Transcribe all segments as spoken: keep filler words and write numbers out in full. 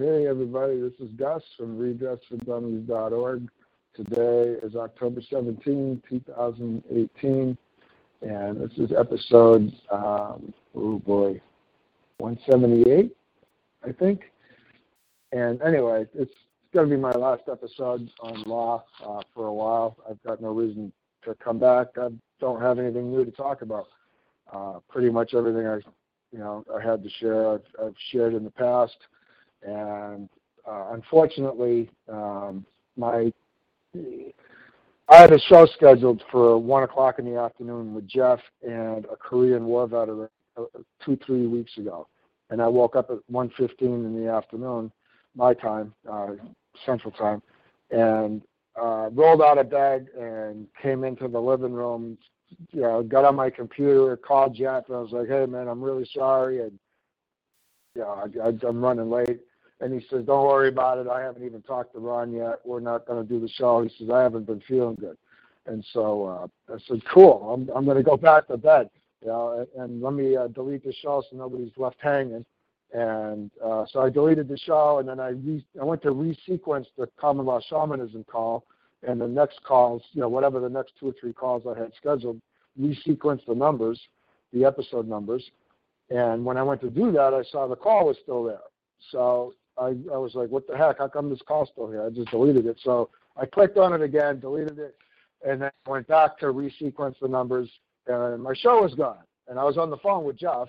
Hey everybody, this is Gus from Redress For Dummies dot org. Today is October seventeenth, twenty eighteen, and this is episode, um, oh boy, one seventy-eight, I think. And anyway, it's It's going to be my last episode on law uh, for a while. I've got no reason to come back. I don't have anything new to talk about. Uh, pretty much everything I, you know, I had to share, I've, I've shared in the past. And uh, unfortunately, um, my I had a show scheduled for one o'clock in the afternoon with Jeff and a Korean War veteran uh, two, three weeks ago, and I woke up at one fifteen in the afternoon, my time, uh, Central Time, and uh, rolled out of bed and came into the living room, you know, got on my computer, called Jeff, and I was like, hey, man, I'm really sorry, and, you know, I, I, I'm running late. And he says, don't worry about it. I haven't even talked to Ron yet. We're not going to do the show. He says, I haven't been feeling good. And so uh, I said, cool, I'm, I'm going to go back to bed, you know, and, and let me uh, delete the show so nobody's left hanging. And uh, so I deleted the show, and then I re- I went to resequence the Common Law Shamanism call, and the next calls, you know, whatever the next two or three calls I had scheduled, resequenced the numbers, the episode numbers. And when I went to do that, I saw the call was still there. So I, I was like, what the heck? How come this call's still here? I just deleted it. So I clicked on it again, deleted it, and then went back to resequence the numbers, and my show was gone. And I was on the phone with Jeff.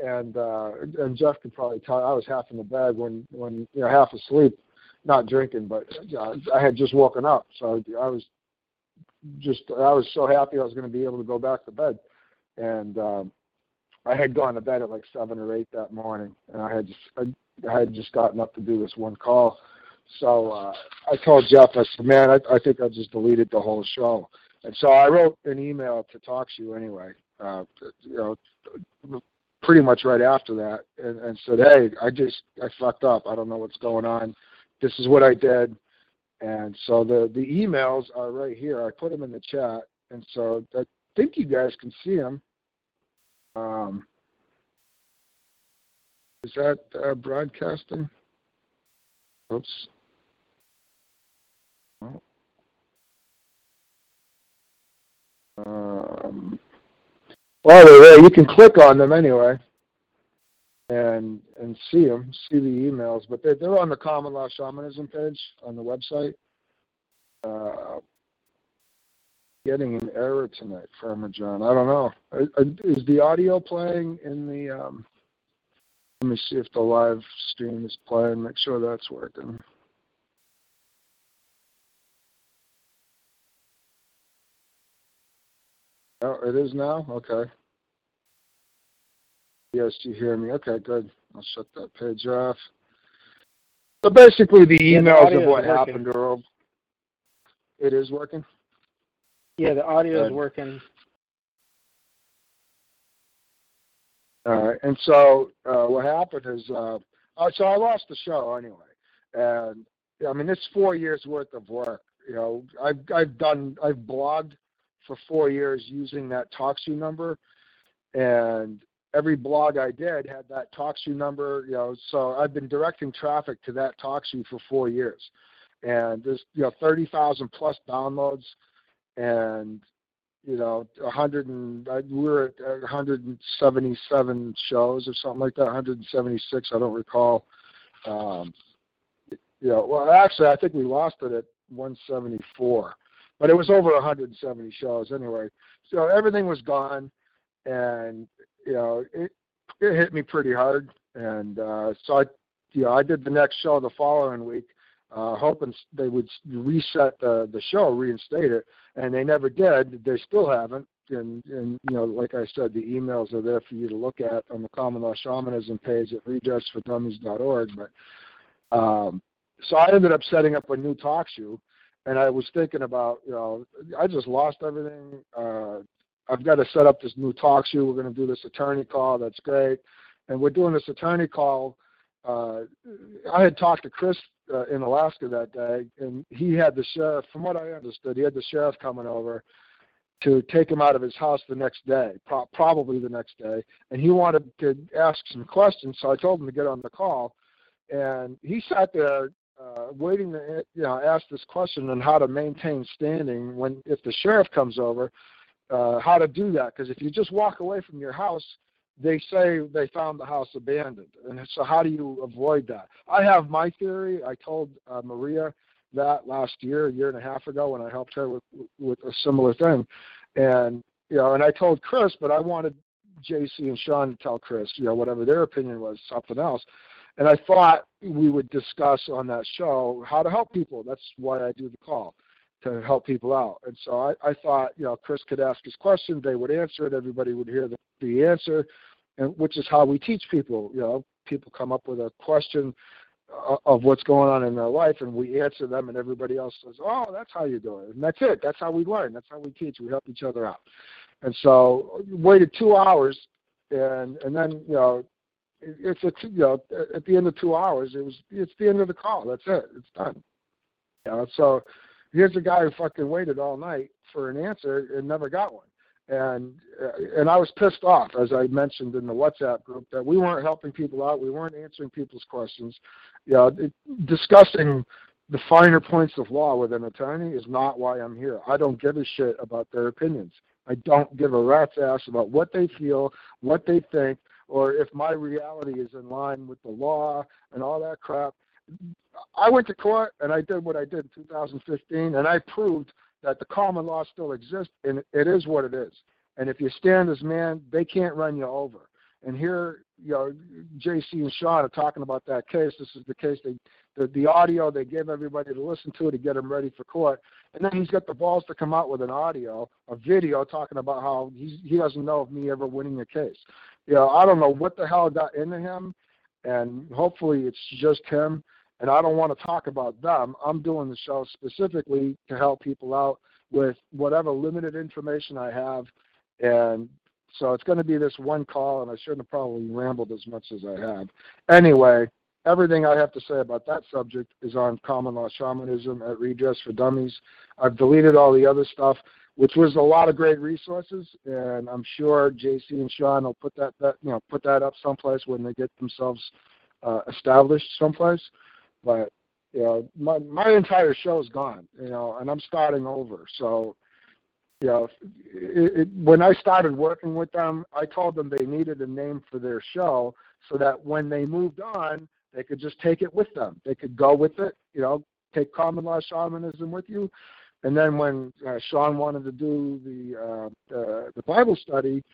And uh, and Jeff could probably tell I was half in the bag when, when you know, half asleep, not drinking, but uh, I had just woken up. So I was just I was so happy I was going to be able to go back to bed. And um, I had gone to bed at like seven or eight that morning, and I had just I, I had just gotten up to do this one call. So uh, I told Jeff, I said, man, I, I think I just deleted the whole show. And so I wrote an email to TalkShoe anyway, uh, you know, pretty much right after that, and, and said, hey, I just, I fucked up. I don't know what's going on. This is what I did. And so the, the emails are right here. I put them in the chat. And so I think you guys can see them. Um, is that uh, broadcasting? Oops. Um, Well, they're there. You can click on them anyway, and and see them, see the emails. But they're they're on the Common Law Shamanism page on the website. Uh, getting an error tonight, Farmer John. I don't know. Is the audio playing in the? Um, let me see if the live stream is playing. Make sure that's working. Oh, it is now? Okay. Yes, you hear me. Okay, good. I'll shut that page off. So basically the emails yeah, the of what happened to her. It is working? Yeah, the audio good. Is working. All right. And so uh, what happened is, uh, oh, so I lost the show anyway. And, I mean, it's four years worth of work. You know, I've, I've done, I've blogged for four years using that TalkShoe number, and every blog I did had that TalkShoe number, you know, so I've been directing traffic to that TalkShoe for four years. And there's, you know, thirty thousand plus downloads, and, you know, one hundred and we're at one hundred seventy-seven shows or something like that, one hundred seventy-six, I don't recall. Um, you know, well, actually, I think we lost it at one seventy-four. But it was over one hundred seventy shows anyway. So everything was gone, and, you know, it it hit me pretty hard. And uh, so, I, you know, I did the next show the following week, uh, hoping they would reset the, the show, reinstate it, and they never did. They still haven't. and, and, you know, like I said, the emails are there for you to look at on the Common Law Shamanism page at redress for dummies dot org. But, um, so I ended up setting up a new TalkShoe, and I was thinking about, you know, I just lost everything. Uh, I've got to set up this new TalkShoe. We're going to do this attorney call. That's great. And we're doing this attorney call. Uh, I had talked to Chris uh, in Alaska that day, and he had the sheriff, from what I understood, he had the sheriff coming over to take him out of his house the next day, pro- probably the next day. And he wanted to ask some questions, so I told him to get on the call. And he sat there uh, waiting to, you know, ask this question on how to maintain standing when, if the sheriff comes over, uh, how to do that. Because if you just walk away from your house, they say they found the house abandoned. And so how do you avoid that? I have my theory. I told uh, Maria that last year, a year and a half ago, when I helped her with, with a similar thing. And, you know, and I told Chris, but I wanted J C and Sean to tell Chris, you know, whatever their opinion was, something else. And I thought we would discuss on that show how to help people. That's why I do the call, to help people out. And so I, I thought, you know, Chris could ask his question, they would answer it, everybody would hear the, the answer, and which is how we teach people. You know, people come up with a question uh, of what's going on in their life, and we answer them, and everybody else says, oh, that's how you do it. And that's it. That's how we learn. That's how we teach. We help each other out. And so we waited two hours, and, and then, you know, it, it's a, you know, at the end of two hours, it was, it's the end of the call. That's it. It's done. You know, so here's a guy who fucking waited all night for an answer and never got one. And uh, and I was pissed off, as I mentioned in the WhatsApp group, that we weren't helping people out. We weren't answering people's questions. You know, it, discussing the finer points of law with an attorney is not why I'm here. I don't give a shit about their opinions. I don't give a rat's ass about what they feel, what they think, or if my reality is in line with the law and all that crap. I went to court and I did what I did in two thousand fifteen, and I proved that the common law still exists, and it is what it is. And if you stand as man, they can't run you over. And here, you know, J C and Sean are talking about that case. This is the case they, the, the audio they gave everybody to listen to to get them ready for court. And then he's got the balls to come out with an audio, a video talking about how he's, he doesn't know of me ever winning a case. You know, I don't know what the hell got into him, and hopefully it's just him. And I don't want to talk about them. I'm doing the show specifically to help people out with whatever limited information I have. And so it's going to be this one call, and I shouldn't have probably rambled as much as I have. Anyway, everything I have to say about that subject is on Common Law Shamanism at Redress for Dummies. I've deleted all the other stuff, which was a lot of great resources, and I'm sure J C and Sean will put that, that you know, put that up someplace when they get themselves uh, established someplace. But, you know, my, my entire show is gone, you know, and I'm starting over. So, you know, it, it, when I started working with them, I told them they needed a name for their show so that when they moved on, they could just take it with them. They could go with it, you know, take Common Law Shamanism with you. And then when uh, Sean wanted to do the, uh, uh, the Bible study,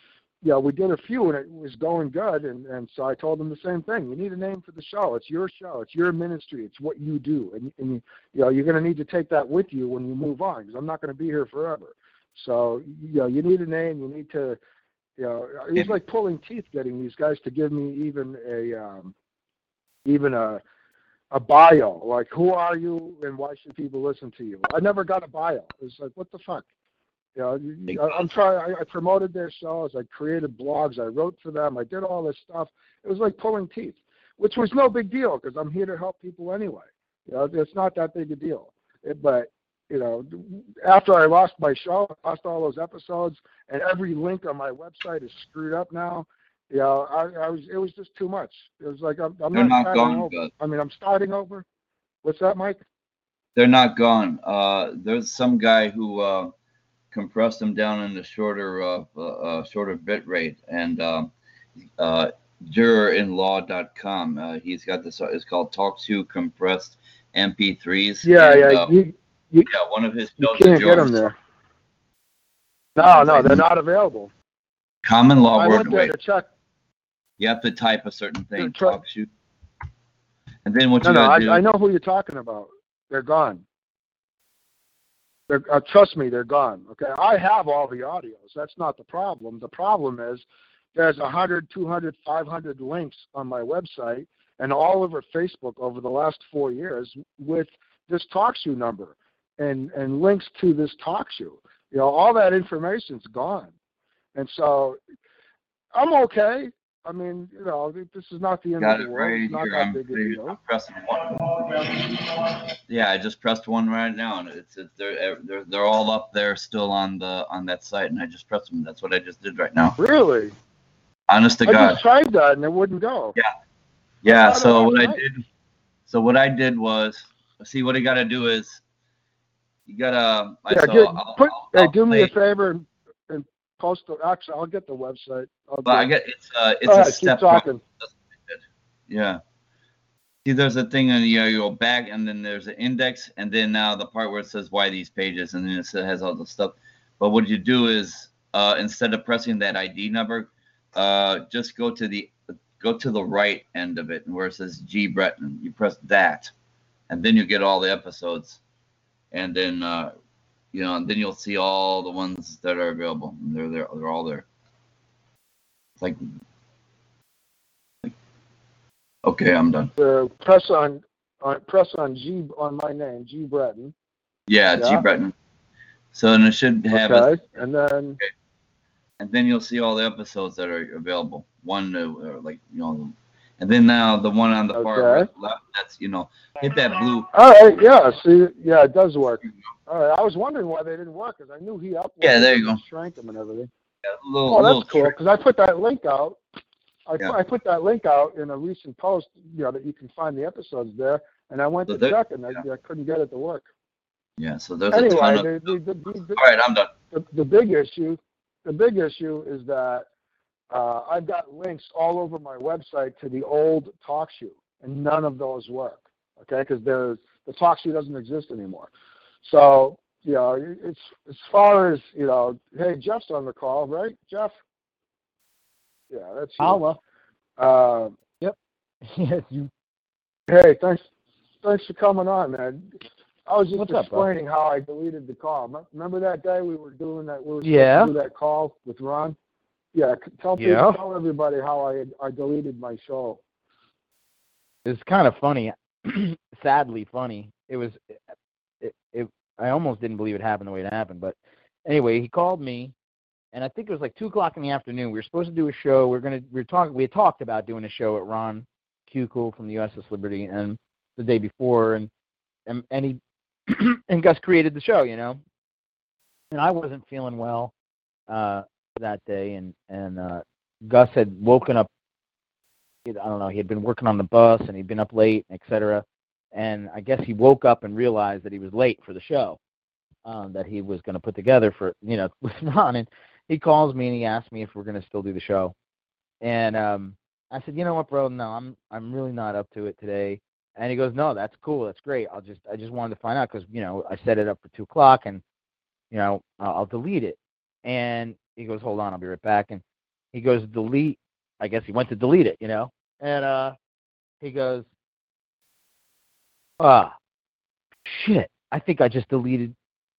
you know, we did a few, and it was going good, and, and so I told them the same thing. You need a name for the show. It's your show. It's your ministry. It's what you do, and, and you, you know, you're going to need to take that with you when you move on, because I'm not going to be here forever. So, you know, you need a name. You need to, you know, it was like pulling teeth getting these guys to give me even a, um, even a, a bio, like who are you and why should people listen to you? I never got a bio. It's like, what the fuck? You know, I'm trying. I promoted their shows. I created blogs. I wrote for them. I did all this stuff. It was like pulling teeth, which was no big deal because I'm here to help people anyway. You know, it's not that big a deal. It, but you know, after I lost my show, I lost all those episodes, and every link on my website is screwed up now. You know, I, I was. It was just too much. It was like I'm, I'm not, not going over. Good. I mean, I'm starting over. What's that, Mike? They're not gone. Uh, there's some guy who. Uh... compress them down in the shorter uh, uh, shorter bit rate, and uh, uh, juror in law dot com. Uh, he's got this. Uh, it's called TalkShoe compressed M P threes. Yeah, and, yeah, uh, you, you, yeah. One of his. You can't get them there. No, no, they're not available. Common law I word went there to check. You have to type a certain thing. TalkShoe. And then what no, you no, gotta I, do? I know who you're talking about. They're gone. They're, uh, trust me, they're gone. Okay, I have all the audios. That's not the problem. The problem is there's one hundred, two hundred, five hundred links on my website and all over Facebook over the last four years with this TalkShoe number and, and links to this TalkShoe. You know, all that information's gone. And so I'm okay. I mean, you know, this is not the end Got of the world. Right it's not here. that I'm, big a deal. I'm pressing one. Yeah, I just pressed one right now, and it's, it's they're, they're they're all up there still on the on that site, and I just pressed them. That's what I just did right now. Really? Honest to I God. I just tried that, and it wouldn't go. Yeah. Yeah. So what I did, so what I did was, see, what I got to do is, you got to. Yeah. So get, I'll, put, I'll, I'll hey, do me a favor. And, Post the, actually, I'll get the website. I'll but I get it's uh, it's All a right, step. Keep talking. Yeah. See, there's a thing, and you know, you go back, and then there's an index, and then now the part where it says why these pages, and then it has all the stuff. But what you do is uh, instead of pressing that I D number, uh, just go to the go to the right end of it, and where it says G Breton, you press that, and then you get all the episodes, and then. Uh, You know, and then you'll see all the ones that are available. And they're there. They're all there. It's like, like okay, I'm done. Uh, press on, on, press on G on my name, G Breton. Yeah, yeah. G Breton. So and it should have. Okay, a, and then. Okay. And then you'll see all the episodes that are available. One, uh, like you know, and then now the one on the okay. far right left. That's you know, hit that blue. All right. Yeah. See. Yeah, it does work. All right, I was wondering why they didn't work because I knew he uploaded. Yeah, there you go. Shrank them and everything. Yeah, a little, oh, that's little cool because I put that link out. I, yeah. I put that link out in a recent post, you know, that you can find the episodes there. And I went so to check and yeah. I, I couldn't get it to work. Yeah, so there's anyway, a ton of. The, the, the, the, all right, I'm done. The, the big issue, the big issue is that uh, I've got links all over my website to the old TalkShoe, and none of those work. Okay, because the TalkShoe doesn't exist anymore. So, you know, it's as far as, you know, hey, Jeff's on the call, right, Jeff? Yeah, that's you. Uh, yep. Yes, you. Hey, thanks thanks for coming on, man. I was just What's explaining up, how I deleted the call. Remember that day we were doing that we were yeah. doing that call with Ron? Yeah, tell, people, yeah. tell everybody how I I deleted my show. It's kind of funny, sadly funny. It was... It, it, I almost didn't believe it happened the way it happened. But anyway, he called me, and I think it was like two o'clock in the afternoon. We were supposed to do a show. We were going to we were talking. We had talked about doing a show at Ron Kukul from the U S S Liberty and the day before, and and, and he and Gus created the show, you know. And I wasn't feeling well uh, that day, and and uh, Gus had woken up. I don't know. He had been working on the bus, and he'd been up late, et cetera. And I guess he woke up and realized that he was late for the show um, that he was going to put together for, you know, with Ron. And he calls me and he asks me if we're going to still do the show. And um, I said, you know what, bro? No, I'm I'm really not up to it today. And he goes, no, that's cool. That's great. I'll just I just wanted to find out because, you know, I set it up for two o'clock and, you know, I'll, I'll delete it. And he goes, hold on, I'll be right back. And he goes, delete. I guess he went to delete it, you know. And uh, he goes. Ah, uh, shit, I think I just deleted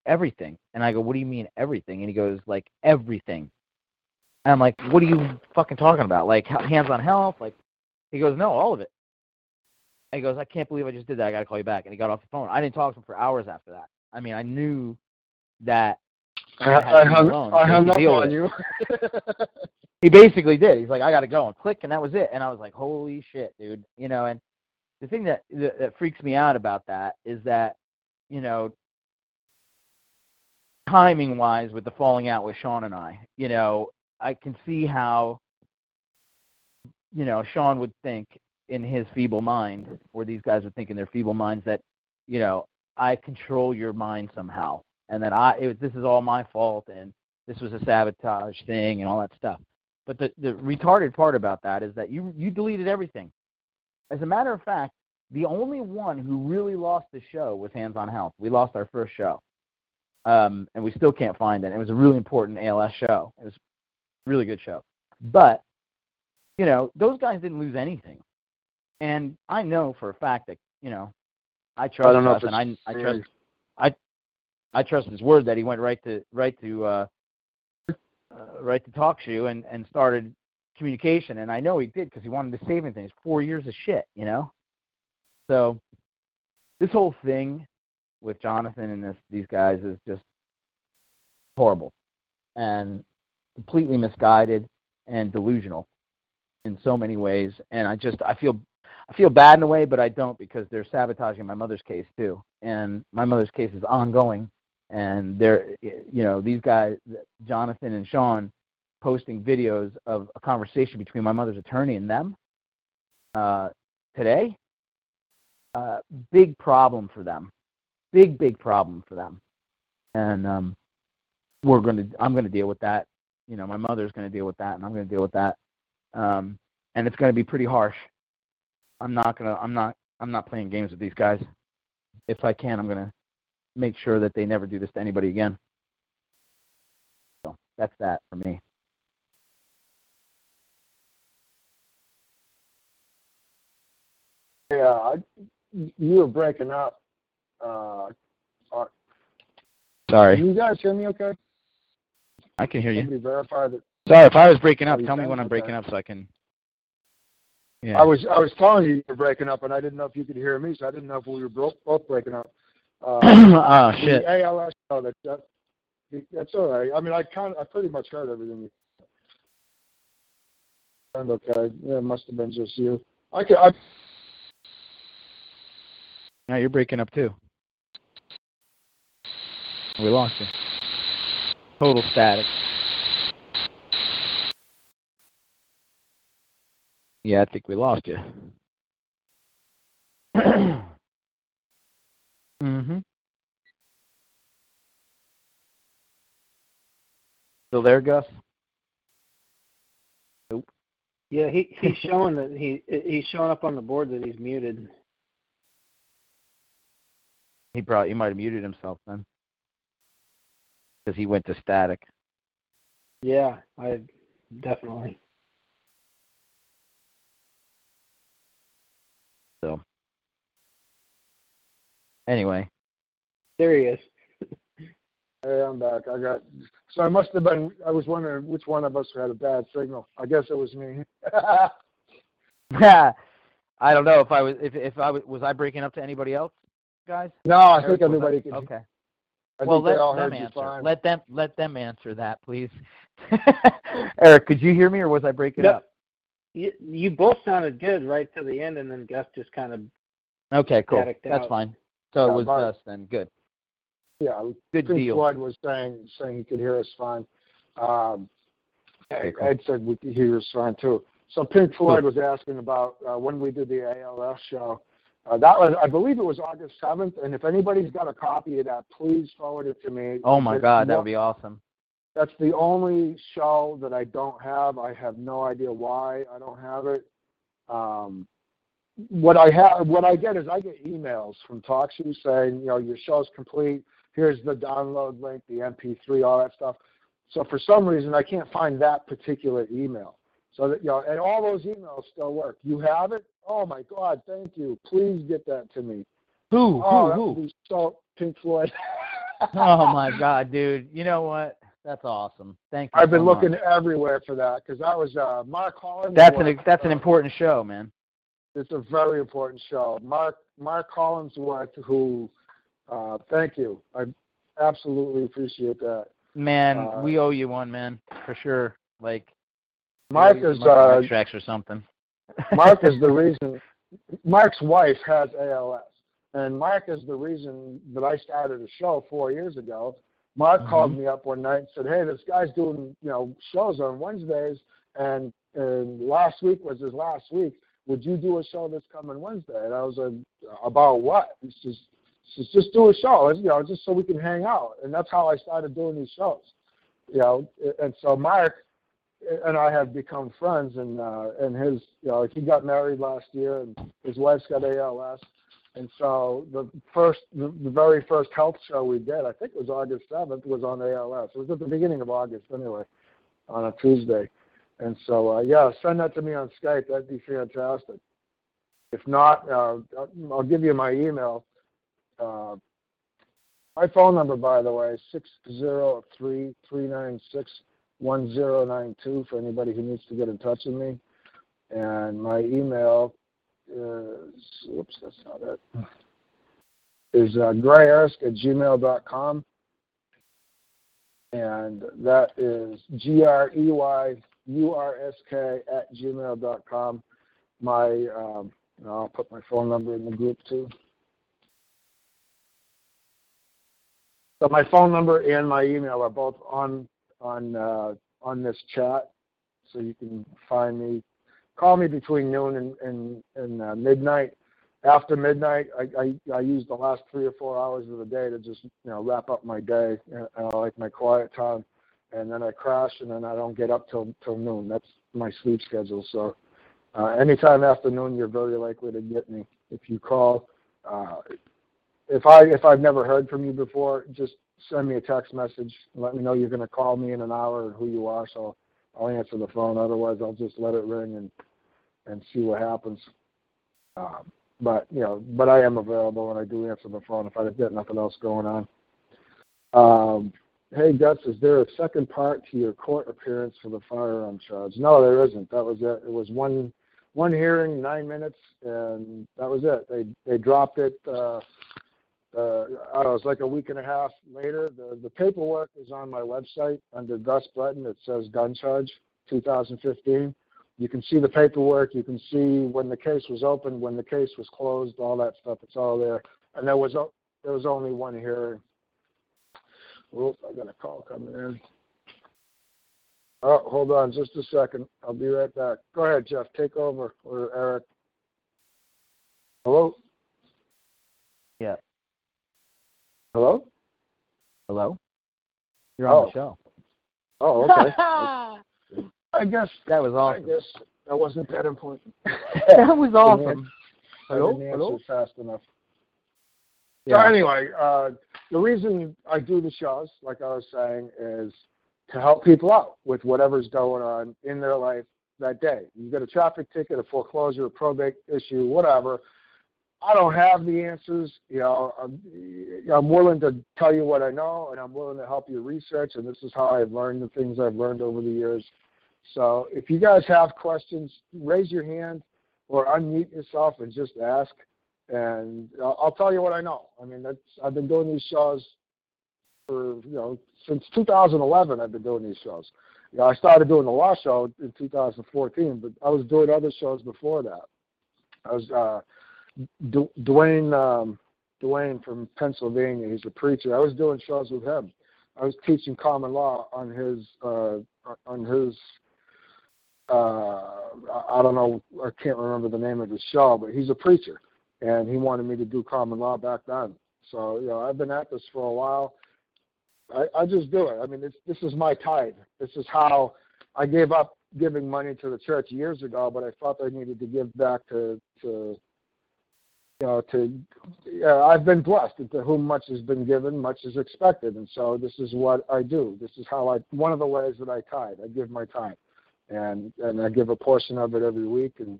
everything. And I go, what do you mean everything? And he goes, like, everything. And I'm like, what are you fucking talking about? Like, hands on health? Like, he goes, no, all of it. And he goes, I can't believe I just did that. I got to call you back. And he got off the phone. I didn't talk to him for hours after that. I mean, I knew that. I, I, I hung, I hung up on you. He basically did. He's like, I got to go. And click, and that was it. And I was like, holy shit, dude. You know, and. The thing that, that that freaks me out about that is that, you know, timing-wise with the falling out with Sean and I, you know, I can see how, you know, Sean would think in his feeble mind, or these guys would think in their feeble minds that, you know, I control your mind somehow, and that I it, this is all my fault, and this was a sabotage thing, and all that stuff. But the, the retarded part about that is that you you deleted everything. As a matter of fact, the only one who really lost the show was Hands on Health. We lost our first show, um, and we still can't find it. It was a really important A L S show. It was a really good show. But, you know, those guys didn't lose anything. And I know for a fact that, you know, I trust us, and I, I trust I I trust his word that he went right to right to uh, uh, right to TalkShoe and, and started communication. And I know he did because he wanted to save things. Four years of shit, you know. So this whole thing with Jonathan and this, these guys is just horrible and completely misguided and delusional in so many ways. And I just I feel I feel bad in a way, but I don't, because they're sabotaging my mother's case too. And my mother's case is ongoing. And they're, you know, these guys, Jonathan and Sean, posting videos of a conversation between my mother's attorney and them uh, today. Uh, big problem for them. Big, big problem for them. And um, we're going to, I'm going to deal with that. You know, my mother's going to deal with that, and I'm going to deal with that. Um, and it's going to be pretty harsh. I'm not gonna. I'm not. I'm not playing games with these guys. If I can, I'm gonna make sure that they never do this to anybody again. So that's that for me. Yeah, I, you were breaking up. Uh, are, Sorry. Can you guys hear me okay? I can hear Somebody you. Verify that. Sorry, if I was breaking up, tell me when I'm breaking that? up so I can. Yeah. I was I was telling you you were breaking up, and I didn't know if you could hear me, so I didn't know if we were both breaking up. Uh, oh shit! A L S, no, that, that, that's all right. I mean, I kind of, I pretty much heard everything. And okay, yeah, it must have been just you. I can. I... Now you're breaking up too. We lost you. Total static. Yeah, I think we lost you. Mm-hmm. Still there, Gus? Nope. Yeah, he, he's showing that he he's showing up on the board that he's muted. He probably he might have muted himself then, because he went to static. Yeah, I definitely. So, anyway, there he is. Hey, I'm back. I got so I must have been. I was wondering which one of us had a bad signal. I guess it was me. Yeah, I don't know if I was. If if I was, was I breaking up to anybody else, guys? No, I Eric, think everybody could. Okay. I well, let them answer. Fine. Let them let them answer that, please. Eric, could you hear me, or was I breaking yep. up? You, you both sounded good right to the end, and then Gus just kind of okay, cool. That's out. Fine. So yeah, it was Gus then. Good. Yeah, good Pink deal. Floyd was saying saying he could hear us fine. Um, okay, cool. Ed said we could hear us fine too. So Pink Floyd cool. was asking about uh, when we did the A L S show. Uh, that was, I believe, it was August seventh. And if anybody's got a copy of that, please forward it to me. Oh my it's, God, that would be awesome. That's the only show that I don't have. I have no idea why I don't have it. Um, what I have, what I get is I get emails from TalkShoe saying, you know, your show's complete. Here's the download link, the M P three, all that stuff. So for some reason, I can't find that particular email. So that, you know, and all those emails still work. You have it? Oh my God, thank you. Please get that to me. Who? Oh, who? That would be so Pink Floyd. Oh my God, dude. You know what? That's awesome. Thank you. I've been so looking much. everywhere for that, because that was uh, Mark Hollingsworth. That's an that's an important show, man. It's a very important show. Mark Mark Hollingsworth, who, uh, thank you. I absolutely appreciate that. Man, uh, we owe you one, man, for sure. Like, Mark is uh, tracks or something. Mark is the reason. Mark's wife has A L S, and Mark is the reason that I started a show four years ago. Mark mm-hmm. called me up one night and said, "Hey, this guy's doing, you know, shows on Wednesdays, and and last week was his last week. Would you do a show this coming Wednesday?" And I was like, "About what?" It's just, just, just do a show, you know, just so we can hang out. And that's how I started doing these shows, you know. And so Mark and I have become friends, and uh, and his, you know, he got married last year, and his wife's got A L S. And so the first, the very first health show we did, I think it was August seventh, was on A L S. It was at the beginning of August anyway, on a Tuesday. And so, uh, yeah, send that to me on Skype. That'd be fantastic. If not, uh, I'll give you my email. Uh, My phone number, by the way, six zero three, three nine six, one zero nine two for anybody who needs to get in touch with me. And my email is, oops, that's not it, is uh, greyersk at gmail dot com. And that is G R E Y U R S K at gmail dot com. My, um, I'll put my phone number in the group too. So my phone number and my email are both on on uh, on this chat, so you can find me. Call me between noon and and, and uh, midnight. After midnight, I, I I use the last three or four hours of the day to just you know wrap up my day, and I like my quiet time, and then I crash, and then I don't get up till till noon. That's my sleep schedule. So uh, anytime after noon, you're very likely to get me if you call. Uh, If I if I've never heard from you before, just send me a text message. Let me know you're going to call me in an hour and who you are, so I'll answer the phone. Otherwise, I'll just let it ring and and see what happens. Um, but you know, but I am available and I do answer the phone if I've got nothing else going on. Um, hey Gus, is there a second part to your court appearance for the firearm charge? No, there isn't. That was it. It was one one hearing, nine minutes, and that was it. They they dropped it. Uh, Uh, I don't know, it was like a week and a half later. The, the paperwork is on my website under Gus Breton. It says gun charge two thousand fifteen. You can see the paperwork. You can see when the case was opened, when the case was closed, all that stuff. It's all there. And there was there was only one hearing. Oops, I got a call coming in. Oh, hold on just a second. I'll be right back. Go ahead, Jeff. Take over, or Eric. Hello? Yeah. Hello? Hello? You're on oh. the show. Oh, okay. I guess that was awesome. I guess that wasn't that important. That was awesome. I didn't, I didn't hello? answer hello? fast enough. Yeah. So anyway, uh, the reason I do the shows, like I was saying, is to help people out with whatever's going on in their life that day. You get a traffic ticket, a foreclosure, a probate issue, whatever. I don't have the answers. You know, I'm, I'm willing to tell you what I know, and I'm willing to help you research, and this is how I've learned the things I've learned over the years. So if you guys have questions, raise your hand or unmute yourself and just ask, and I'll, I'll tell you what I know. I mean, that's, I've been doing these shows for, you know, since two thousand eleven I've been doing these shows. You know, I started doing the law show in two thousand fourteen, but I was doing other shows before that. I was... Uh, Du- Dwayne, um, Dwayne from Pennsylvania, he's a preacher. I was doing shows with him. I was teaching common law on his, uh, on his, uh, I don't know, I can't remember the name of the show, but he's a preacher, and he wanted me to do common law back then. So, you know, I've been at this for a while. I, I just do it. I mean, it's, this is my tithe. This is how I gave up giving money to the church years ago, but I felt I needed to give back to, to, You know, to uh, I've been blessed. To whom much has been given, much is expected, and so this is what I do. This is how I. One of the ways that I tithe, I give my time, and and I give a portion of it every week, and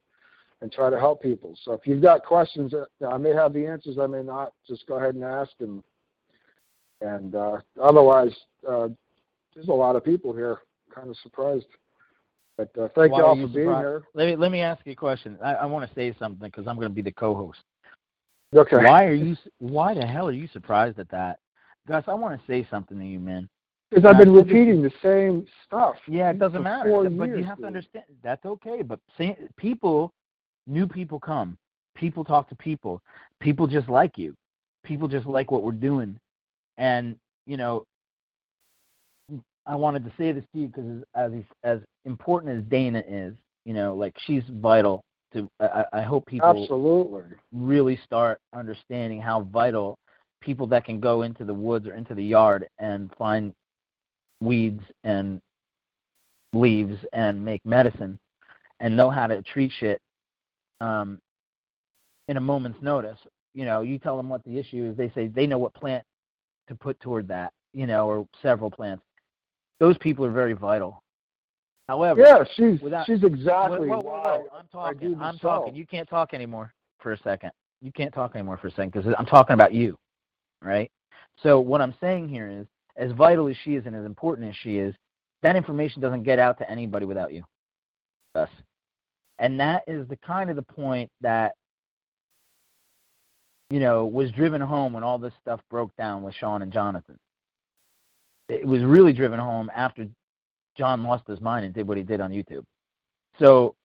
and try to help people. So if you've got questions, I may have the answers, I may not. Just go ahead and ask, and and uh, otherwise, uh, there's a lot of people here. I'm kind of surprised. But uh, thank you all for being here. Let me let me ask you a question. I, I want to say something because I'm going to be the co-host. Okay. Why are you? Why the hell are you surprised at that, Gus? I want to say something to you, man. Because I've been repeating the same stuff. Yeah, it doesn't matter. Years, but you have dude. to understand that's okay. But say, people, new people come. People talk to people. People just like you. People just like what we're doing. And you know, I wanted to say this to you because as as important as Dana is, you know, like she's vital. To, I, I hope people Absolutely. really start understanding how vital people that can go into the woods or into the yard and find weeds and leaves and make medicine and know how to treat shit um, in a moment's notice. You know, you tell them what the issue is, they say they know what plant to put toward that, you know, or several plants. Those people are very vital. However, yeah, she's without, she's exactly whoa, whoa, whoa, whoa. I'm talking. I'm show. talking. You can't talk anymore for a second. You can't talk anymore for a second because I'm talking about you, right? So what I'm saying here is, as vital as she is and as important as she is, that information doesn't get out to anybody without you, us. And that is the kind of the point that, you know, was driven home when all this stuff broke down with Sean and Jonathan. It was really driven home after John lost his mind and did what he did on YouTube. So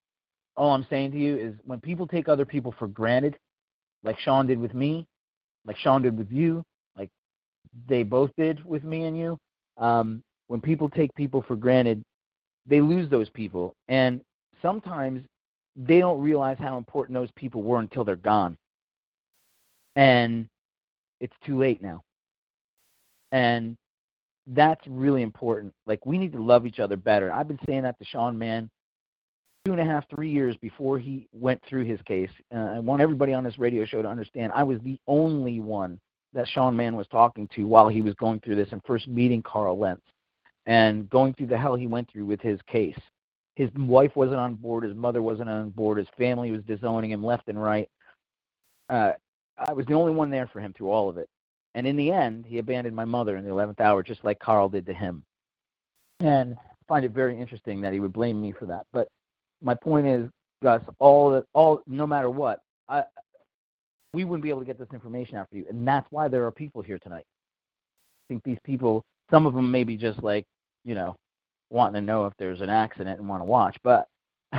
all I'm saying to you is, when people take other people for granted, like Sean did with me, like Sean did with you, like they both did with me and you, um, when people take people for granted, they lose those people. And sometimes they don't realize how important those people were until they're gone. And it's too late now. And that's really important. Like, we need to love each other better. I've been saying that to Sean Mann two and a half, three years before he went through his case. Uh, I want everybody on this radio show to understand I was the only one that Sean Mann was talking to while he was going through this and first meeting Carl Lentz and going through the hell he went through with his case. His wife wasn't on board. His mother wasn't on board. His family was disowning him left and right. Uh, I was the only one there for him through all of it. And in the end, he abandoned my mother in the eleventh hour, just like Carl did to him. And I find it very interesting that he would blame me for that. But my point is, Gus, all that, all, no matter what, I, we wouldn't be able to get this information out for you. And that's why there are people here tonight. I think these people, some of them may be just like, you know, wanting to know if there's an accident and want to watch. But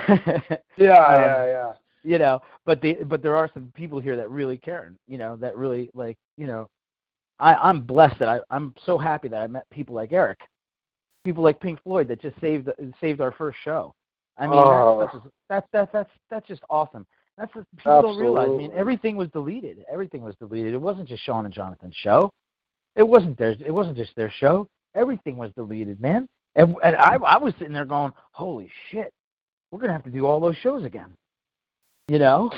yeah, um, yeah, yeah. You know, but the but there are some people here that really care. You know, that really like, you know. I, I'm blessed that I, I'm so happy that I met people like Eric, people like Pink Floyd that just saved saved our first show. I mean, oh. that's, that's, that's, that's, that's just awesome. That's what people Absolutely. Don't realize. I mean, everything was deleted. Everything was deleted. It wasn't just Sean and Jonathan's show. It wasn't their, It wasn't just their show. Everything was deleted, man. And, and I, I was sitting there going, holy shit, we're going to have to do all those shows again. You know?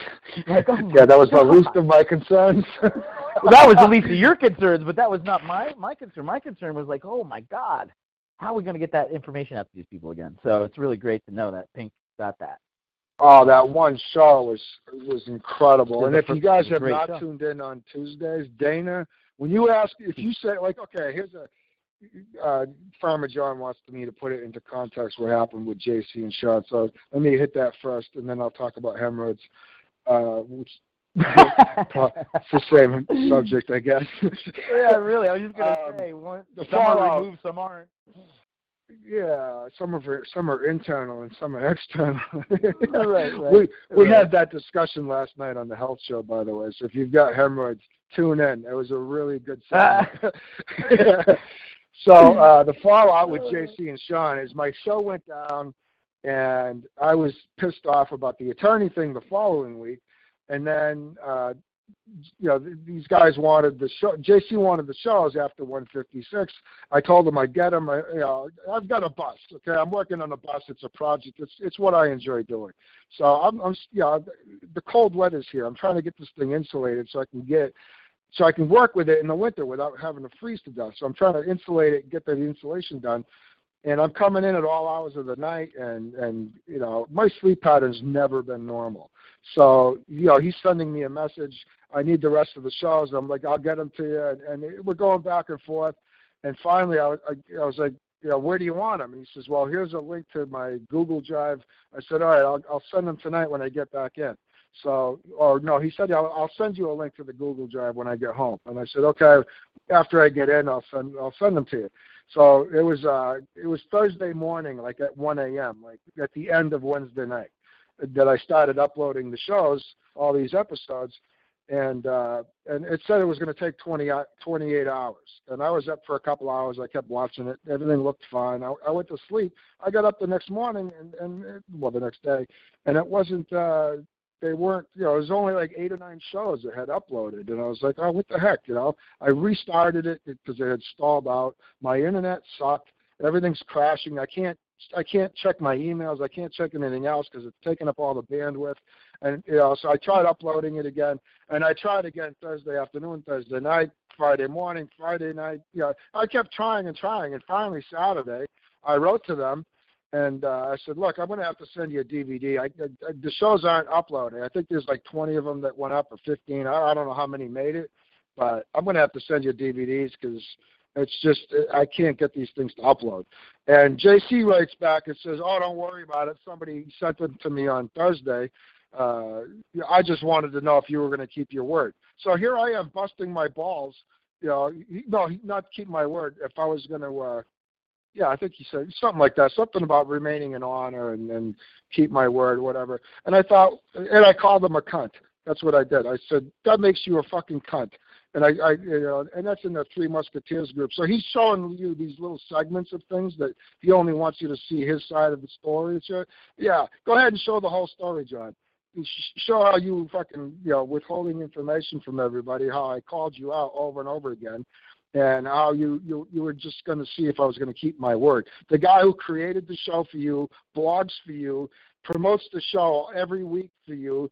Like, oh yeah, that was God. The least of my concerns. Well, that was the least of your concerns, but that was not my, my concern. My concern was like, oh, my God, how are we going to get that information out to these people again? So it's really great to know that Pink got that. Oh, that one show was was incredible. And if you guys have not show. tuned in on Tuesdays, Dana, when you ask, if you say, like, okay, here's a, uh, Farmer John wants me to put it into context what happened with J C and Sean. So let me hit that first, and then I'll talk about hemorrhoids, uh, which it's the same subject, I guess. Yeah, really. I was just gonna um, say, one, the some are removed, some aren't. Yeah, some of are, some are internal and some are external. right, right. We we right. had that discussion last night on the health show, by the way. So if you've got hemorrhoids, tune in. It was a really good segment. Ah. So uh, the fallout with J C and Sean is my show went down, and I was pissed off about the attorney thing the following week. And then, uh, you know, th- these guys wanted the show. J C wanted the shows after one fifty-six. I told him I'd get them. I, you know, I've got a bus. Okay, I'm working on a bus. It's a project. It's it's what I enjoy doing. So I'm, I'm you know, the cold weather's here. I'm trying to get this thing insulated so I can get, so I can work with it in the winter without having to freeze to death. So I'm trying to insulate it, get that insulation done. And I'm coming in at all hours of the night, and, and you know, my sleep pattern's never been normal. So, you know, he's sending me a message, I need the rest of the shows. I'm like, I'll get them to you. And, and we're going back and forth. And finally, I, I, I was like, you know, where do you want them? And he says, well, here's a link to my Google Drive. I said, all right, I'll, I'll send them tonight when I get back in. So, or no, he said, I'll, I'll send you a link to the Google Drive when I get home. And I said, okay, after I get in, I'll send, I'll send them to you. So it was, uh, it was Thursday morning, like at one a.m., like at the end of Wednesday night, that I started uploading the shows, all these episodes, and uh, and it said it was going to take twenty-eight hours. And I was up for a couple hours. I kept watching it. Everything looked fine. I, I went to sleep. I got up the next morning, and, and well, the next day, and it wasn't, uh, they weren't, you know, it was only like eight or nine shows that had uploaded. And I was like, oh, what the heck, you know? I restarted it because it had stalled out. My internet sucked. Everything's crashing. I can't. I can't check my emails. I can't check anything else because it's taking up all the bandwidth. And, you know, so I tried uploading it again. And I tried again Thursday afternoon, Thursday night, Friday morning, Friday night. You know, I kept trying and trying. And finally, Saturday, I wrote to them. And uh, I said, look, I'm going to have to send you a D V D. I, I, the shows aren't uploading. I think there's like twenty of them that went up or fifteen. I, I don't know how many made it. but I'm going to have to send you D V Ds because it's just, I can't get these things to upload. And J C writes back and says, oh, don't worry about it. Somebody sent them to me on Thursday. Uh, I just wanted to know if you were going to keep your word. So here I am busting my balls. You know, he, no, he, not keep my word. If I was going to, uh, yeah, I think he said something like that, something about remaining in honor and, and keep my word, whatever. And I thought, and I called him a cunt. That's what I did. I said, that makes you a fucking cunt. And I, I you know, and that's in the Three Musketeers group. So he's showing you these little segments of things that he only wants you to see his side of the story. Yeah, go ahead and show the whole story, John. Show how you fucking, you know, withholding information from everybody, how I called you out over and over again, and how you, you, you were just going to see if I was going to keep my word. The guy who created the show for you, blogs for you, promotes the show every week for you,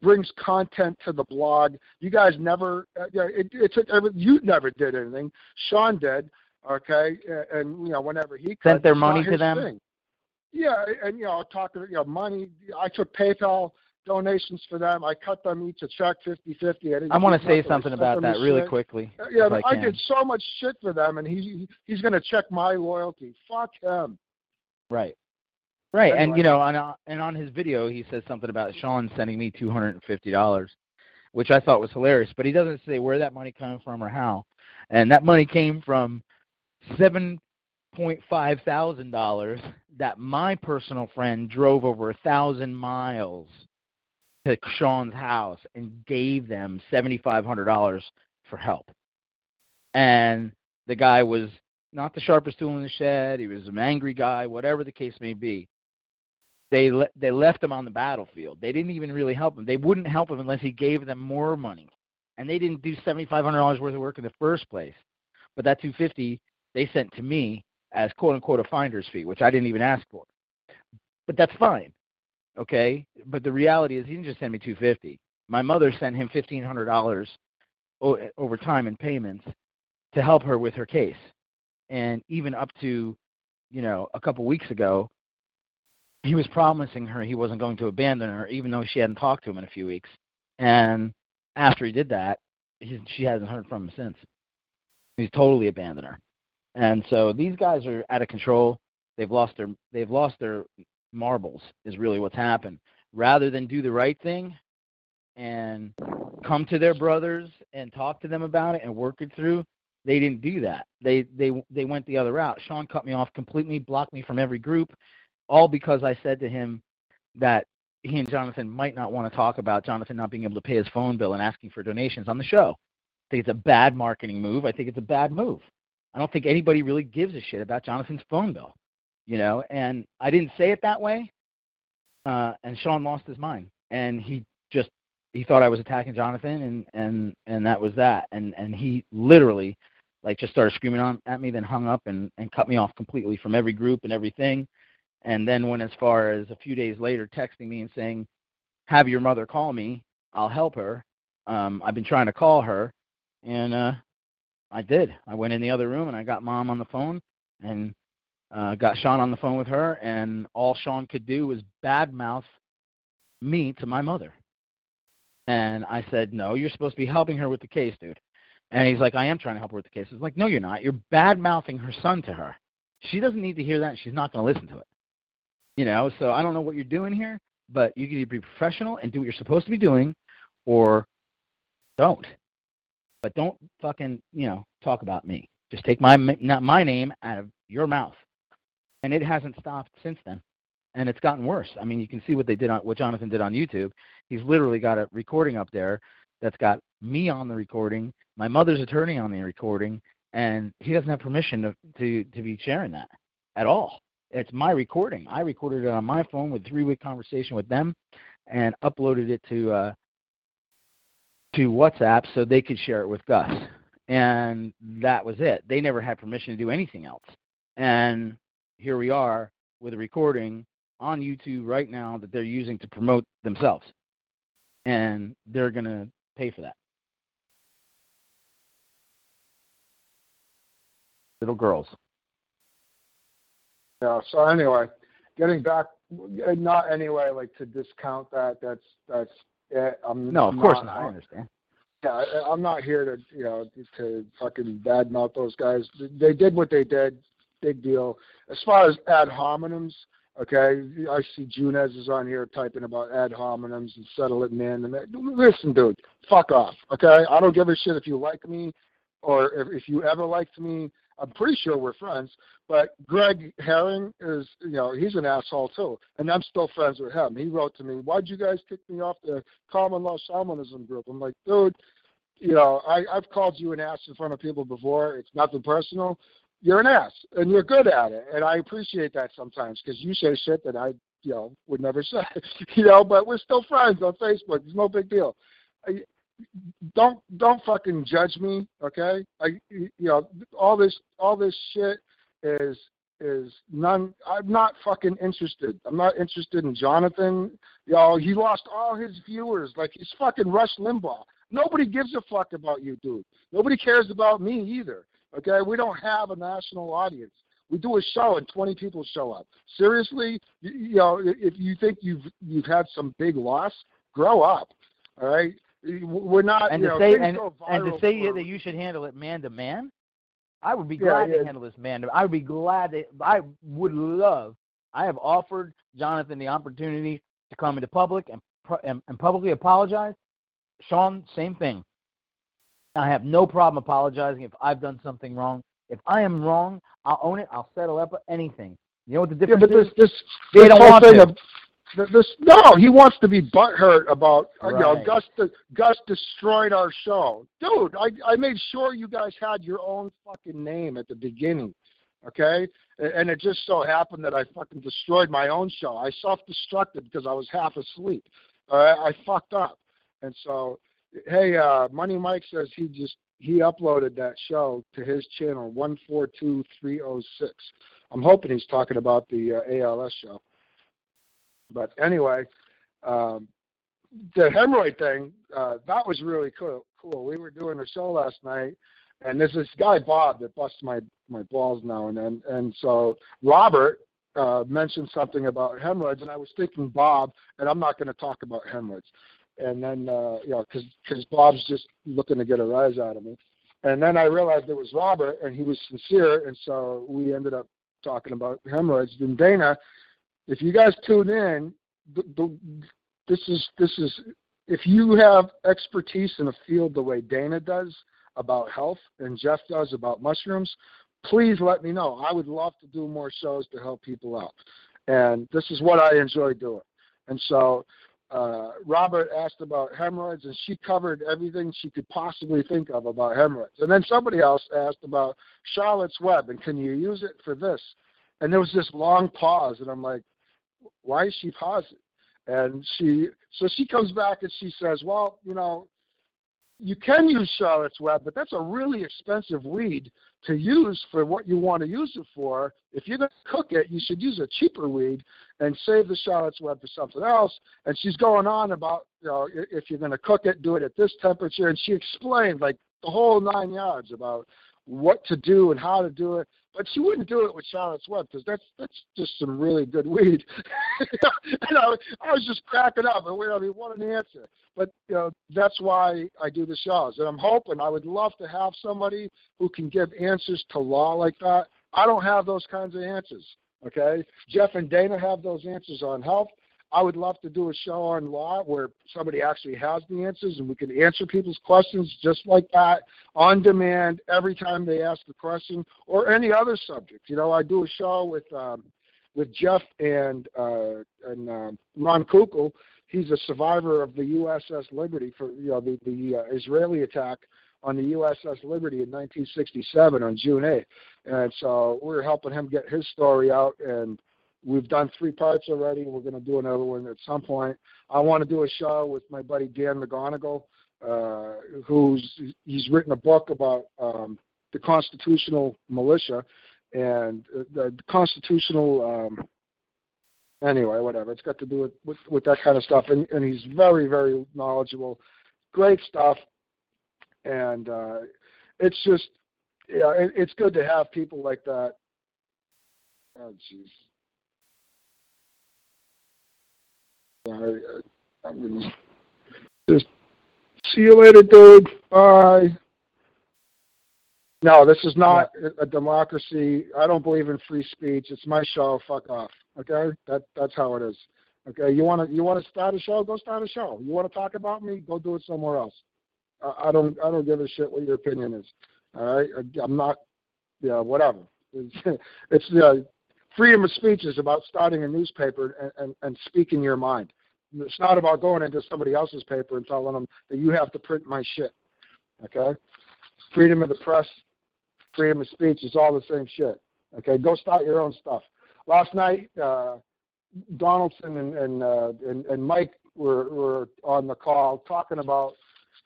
brings content to the blog. You guys never, you know, it, it took every, you never did anything. Sean did, okay, and, and you know, whenever he could. Sent their money to them. Thing. Yeah, and, you know, talking, you know, money, I took PayPal donations for them. I cut them each a check fifty fifty. I, I want to say something about that really quickly. Yeah, I, I did so much shit for them, and he he's going to check my loyalty. Fuck him. Right. Right, anyway. And you know, on uh, and on his video, he says something about Sean sending me two hundred fifty dollars, which I thought was hilarious. But he doesn't say where that money came from or how. And that money came from seven point five thousand dollars that my personal friend drove over a thousand miles to Sean's house and gave them seven thousand five hundred dollars for help. And the guy was not the sharpest tool in the shed. He was an angry guy, whatever the case may be. They le- they left him on the battlefield. They didn't even really help him. They wouldn't help him unless he gave them more money. And they didn't do seven thousand five hundred dollars worth of work in the first place. But that two hundred fifty dollars they sent to me as quote-unquote a finder's fee, which I didn't even ask for. But that's fine, okay? But the reality is he didn't just send me two hundred fifty dollars. My mother sent him fifteen hundred dollars o- over time in payments to help her with her case. And even up to, you know, a couple weeks ago, he was promising her he wasn't going to abandon her, even though she hadn't talked to him in a few weeks. And after he did that, he, she hasn't heard from him since. He's totally abandoned her. And so these guys are out of control. They've lost their they've lost their marbles is really what's happened. Rather than do the right thing and come to their brothers and talk to them about it and work it through, they didn't do that. They they they went the other route. Sean cut me off completely, blocked me from every group, all because I said to him that he and Jonathan might not want to talk about Jonathan not being able to pay his phone bill and asking for donations on the show. I think it's a bad marketing move. I think it's a bad move. I don't think anybody really gives a shit about Jonathan's phone bill, you know, and I didn't say it that way, uh, and Sean lost his mind, and he just he thought I was attacking Jonathan, and, and, and that was that, and, and he literally – like just started screaming on, at me, then hung up and, and cut me off completely from every group and everything. And then went as far as a few days later texting me and saying, have your mother call me. I'll help her. Um, I've been trying to call her. And uh, I did. I went in the other room and I got Mom on the phone and uh, got Sean on the phone with her. And all Sean could do was badmouth me to my mother. And I said, no, you're supposed to be helping her with the case, dude. And he's like, I am trying to help her with the case. I was like, no, you're not. You're bad-mouthing her son to her. She doesn't need to hear that, and she's not going to listen to it. You know, so I don't know what you're doing here, but you need to be professional and do what you're supposed to be doing, or don't. But don't fucking, you know, talk about me. Just take my not my name out of your mouth. And it hasn't stopped since then. And it's gotten worse. I mean, you can see what they did on what Jonathan did on YouTube. He's literally got a recording up there that's got me on the recording, my mother's attorney on the recording, and he doesn't have permission to, to, to be sharing that at all. It's my recording. I recorded it on my phone with a three-way conversation with them and uploaded it to uh, to WhatsApp so they could share it with Gus. And that was it. They never had permission to do anything else. And here we are with a recording on YouTube right now that they're using to promote themselves. And they're going to pay for that. Little girls. Yeah. So anyway, getting back, not anyway, like to discount that. That's that's. It. I'm no, of not, course not. I understand. Yeah, I'm not here to, you know, to fucking badmouth those guys. They did what they did. Big deal. As far as ad hominems, okay, I see Junez is on here typing about ad hominems and settle it, man. And that. Listen, dude, fuck off, okay? I don't give a shit if you like me or if, if you ever liked me. I'm pretty sure we're friends, but Greg Herring is, you know, he's an asshole too, and I'm still friends with him. He wrote to me, why'd you guys kick me off the Common Law Shamanism group? I'm like, dude, you know, I, I've called you an ass in front of people before. It's nothing personal. You're an ass, and you're good at it, and I appreciate that sometimes because you say shit that I, you know, would never say, you know, but we're still friends on Facebook. It's no big deal. I, Don't don't fucking judge me, okay? I, you know, all this all this shit is is none. I'm not fucking interested. I'm not interested in Jonathan. Y'all, you know, he lost all his viewers. Like he's fucking Rush Limbaugh. Nobody gives a fuck about you, dude. Nobody cares about me either. Okay, we don't have a national audience. We do a show and twenty people show up. Seriously, you, you know, if you think you've you've had some big loss, grow up. All right. We're not, and you to know, say and, so and to say for, that you should handle it man to man, I would be glad yeah, yeah. to handle this man. I would be glad that I would love. I have offered Jonathan the opportunity to come into public and and, and publicly apologize. Sean, same thing. I have no problem apologizing if I've done something wrong. If I am wrong, I'll own it. I'll settle up anything. You know what the difference yeah, but this, is? This, this they don't want to. Of- This, no, he wants to be butthurt about, right. You know, Gus de, Gus destroyed our show. Dude, I, I made sure you guys had your own fucking name at the beginning, okay? And it just so happened that I fucking destroyed my own show. I self-destructed because I was half asleep. Uh, I fucked up. And so, hey, uh, Money Mike says he just, he uploaded that show to his channel, one four two three oh six. I'm hoping he's talking about the uh, A L S show. But anyway, um, the hemorrhoid thing, uh, that was really cool. Cool. We were doing a show last night, and there's this guy, Bob, that busts my, my balls now and then. And so Robert uh, mentioned something about hemorrhoids, and I was thinking Bob, and I'm not going to talk about hemorrhoids. And then, uh, you know, because Bob's just looking to get a rise out of me. And then I realized it was Robert, and he was sincere, and so we ended up talking about hemorrhoids. Then Dana... If you guys tune in, the, the, this is this is if you have expertise in a field the way Dana does about health and Jeff does about mushrooms, please let me know. I would love to do more shows to help people out, and this is what I enjoy doing. And so uh, Robert asked about hemorrhoids, and she covered everything she could possibly think of about hemorrhoids. And then somebody else asked about Charlotte's Web and can you use it for this? And there was this long pause, and I'm like, why is she pausing? And she, so she comes back and she says, well, you know, you can use Charlotte's Web, but that's a really expensive weed to use for what you want to use it for. If you're going to cook it, you should use a cheaper weed and save the Charlotte's Web for something else. And she's going on about, you know, if you're going to cook it, do it at this temperature. And she explained like the whole nine yards about what to do and how to do it. But she wouldn't do it with Charlotte's Web because that's that's just some really good weed. You know, I was just cracking up. And I mean, what an answer. But you know, that's why I do the shows. And I'm hoping, I would love to have somebody who can give answers to law like that. I don't have those kinds of answers, okay? Jeff and Dana have those answers on health. I would love to do a show on law where somebody actually has the answers and we can answer people's questions just like that on demand every time they ask the question or any other subject. You know, I do a show with um, with Jeff and uh, and um, Ron Kukul. He's a survivor of the U S S Liberty for you know the the uh, Israeli attack on the U S S Liberty in nineteen sixty-seven on June eighth, and so we're helping him get his story out and. We've done three parts already. We're going to do another one at some point. I want to do a show with my buddy Dan McGonigal, uh, who's he's written a book about um, the constitutional militia and the constitutional um, – anyway, whatever. It's got to do with, with, with that kind of stuff. And, and he's very, very knowledgeable. Great stuff. And uh, it's just yeah, – it, it's good to have people like that. Oh, jeez. Sorry, I'm just See you later, dude. Bye. No, this is not a democracy. I don't believe in free speech. It's my show. Fuck off. Okay? That that's how it is. Okay? You want to you want to start a show? Go start a show. You want to talk about me? Go do it somewhere else. I, I don't I don't give a shit what your opinion is. All right? I, I'm not yeah, whatever. It's, it's uh, freedom of speech is about starting a newspaper and, and, and speaking your mind. It's not about going into somebody else's paper and telling them that you have to print my shit. Okay? Freedom of the press, freedom of speech is all the same shit. Okay? Go start your own stuff. Last night, uh, Donaldson and and, uh, and and Mike were were on the call talking about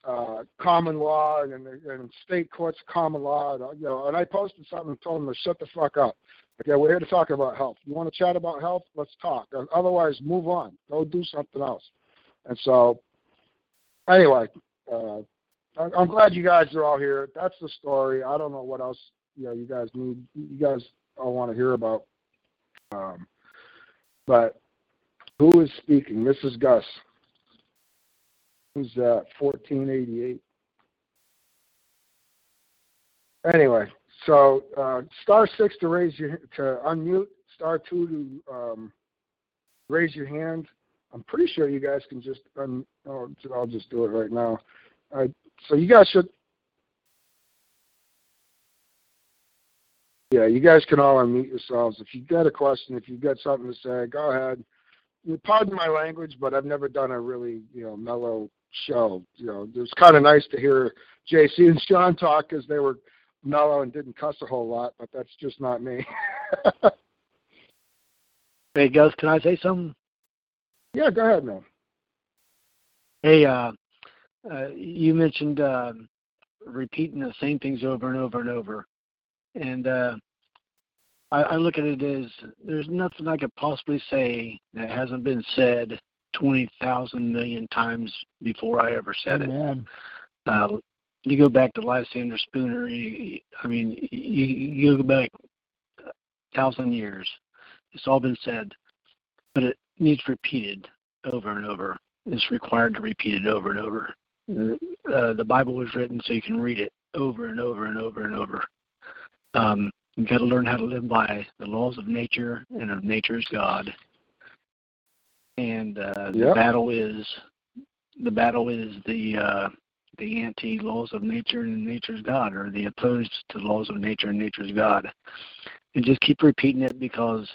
uh, common law and, and state courts, common law. And, you know, and I posted something and told them to shut the fuck up. Okay, we're here to talk about health. You want to chat about health? Let's talk. Otherwise, move on. Go do something else. And so, anyway, uh, I'm glad you guys are all here. That's the story. I don't know what else you know you guys need. You guys all want to hear about. Um, but who is speaking? This is Gus. Who's that? fourteen eighty-eight. Anyway. So uh, star six to raise your to unmute, star two to um, raise your hand. I'm pretty sure you guys can just un. Oh, I'll just do it right now. Uh, so you guys should. Yeah, you guys can all unmute yourselves. If you've got a question, if you've got something to say, go ahead. Pardon my language, but I've never done a really you know mellow show. You know, it was kind of nice to hear J C and Sean talk because they were mellow and didn't cuss a whole lot, but that's just not me. Hey, Gus, can I say something? Yeah, go ahead, man. Hey, uh, uh, you mentioned uh, repeating the same things over and over and over. And uh, I, I look at it as there's nothing I could possibly say that hasn't been said twenty thousand million times before I ever said Amen. It. Uh, You go back to Lysander Spooner, you, I mean, you, you go back a thousand years. It's all been said, but it needs repeated over and over. It's required to repeat it over and over. Uh, the Bible was written so you can read it over and over and over and over. Um, you've got to learn how to live by the laws of nature and of nature's God. And uh, yep. the battle is, the battle is the... Uh, the anti-laws of nature and nature's God, or the opposed to the laws of nature and nature's God. And just keep repeating it because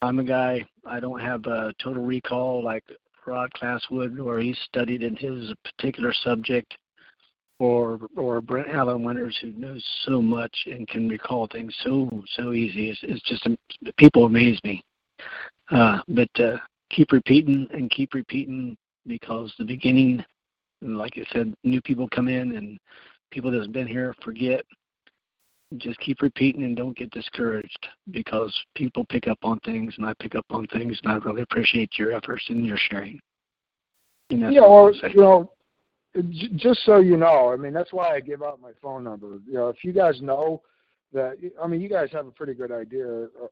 I'm a guy, I don't have a total recall like Rod Classwood, where he studied in his particular subject, or or Brent Allen Winters, who knows so much and can recall things so, so easy. It's, it's just, people amaze me. Uh, but uh, keep repeating and keep repeating because the beginning... Like I said, new people come in and people that's been here forget. Just keep repeating and don't get discouraged because people pick up on things and I pick up on things and I really appreciate your efforts and your sharing. And that's yeah, well, you know, just so you know, I mean, that's why I give out my phone number. You know, if you guys know that, I mean, you guys have a pretty good idea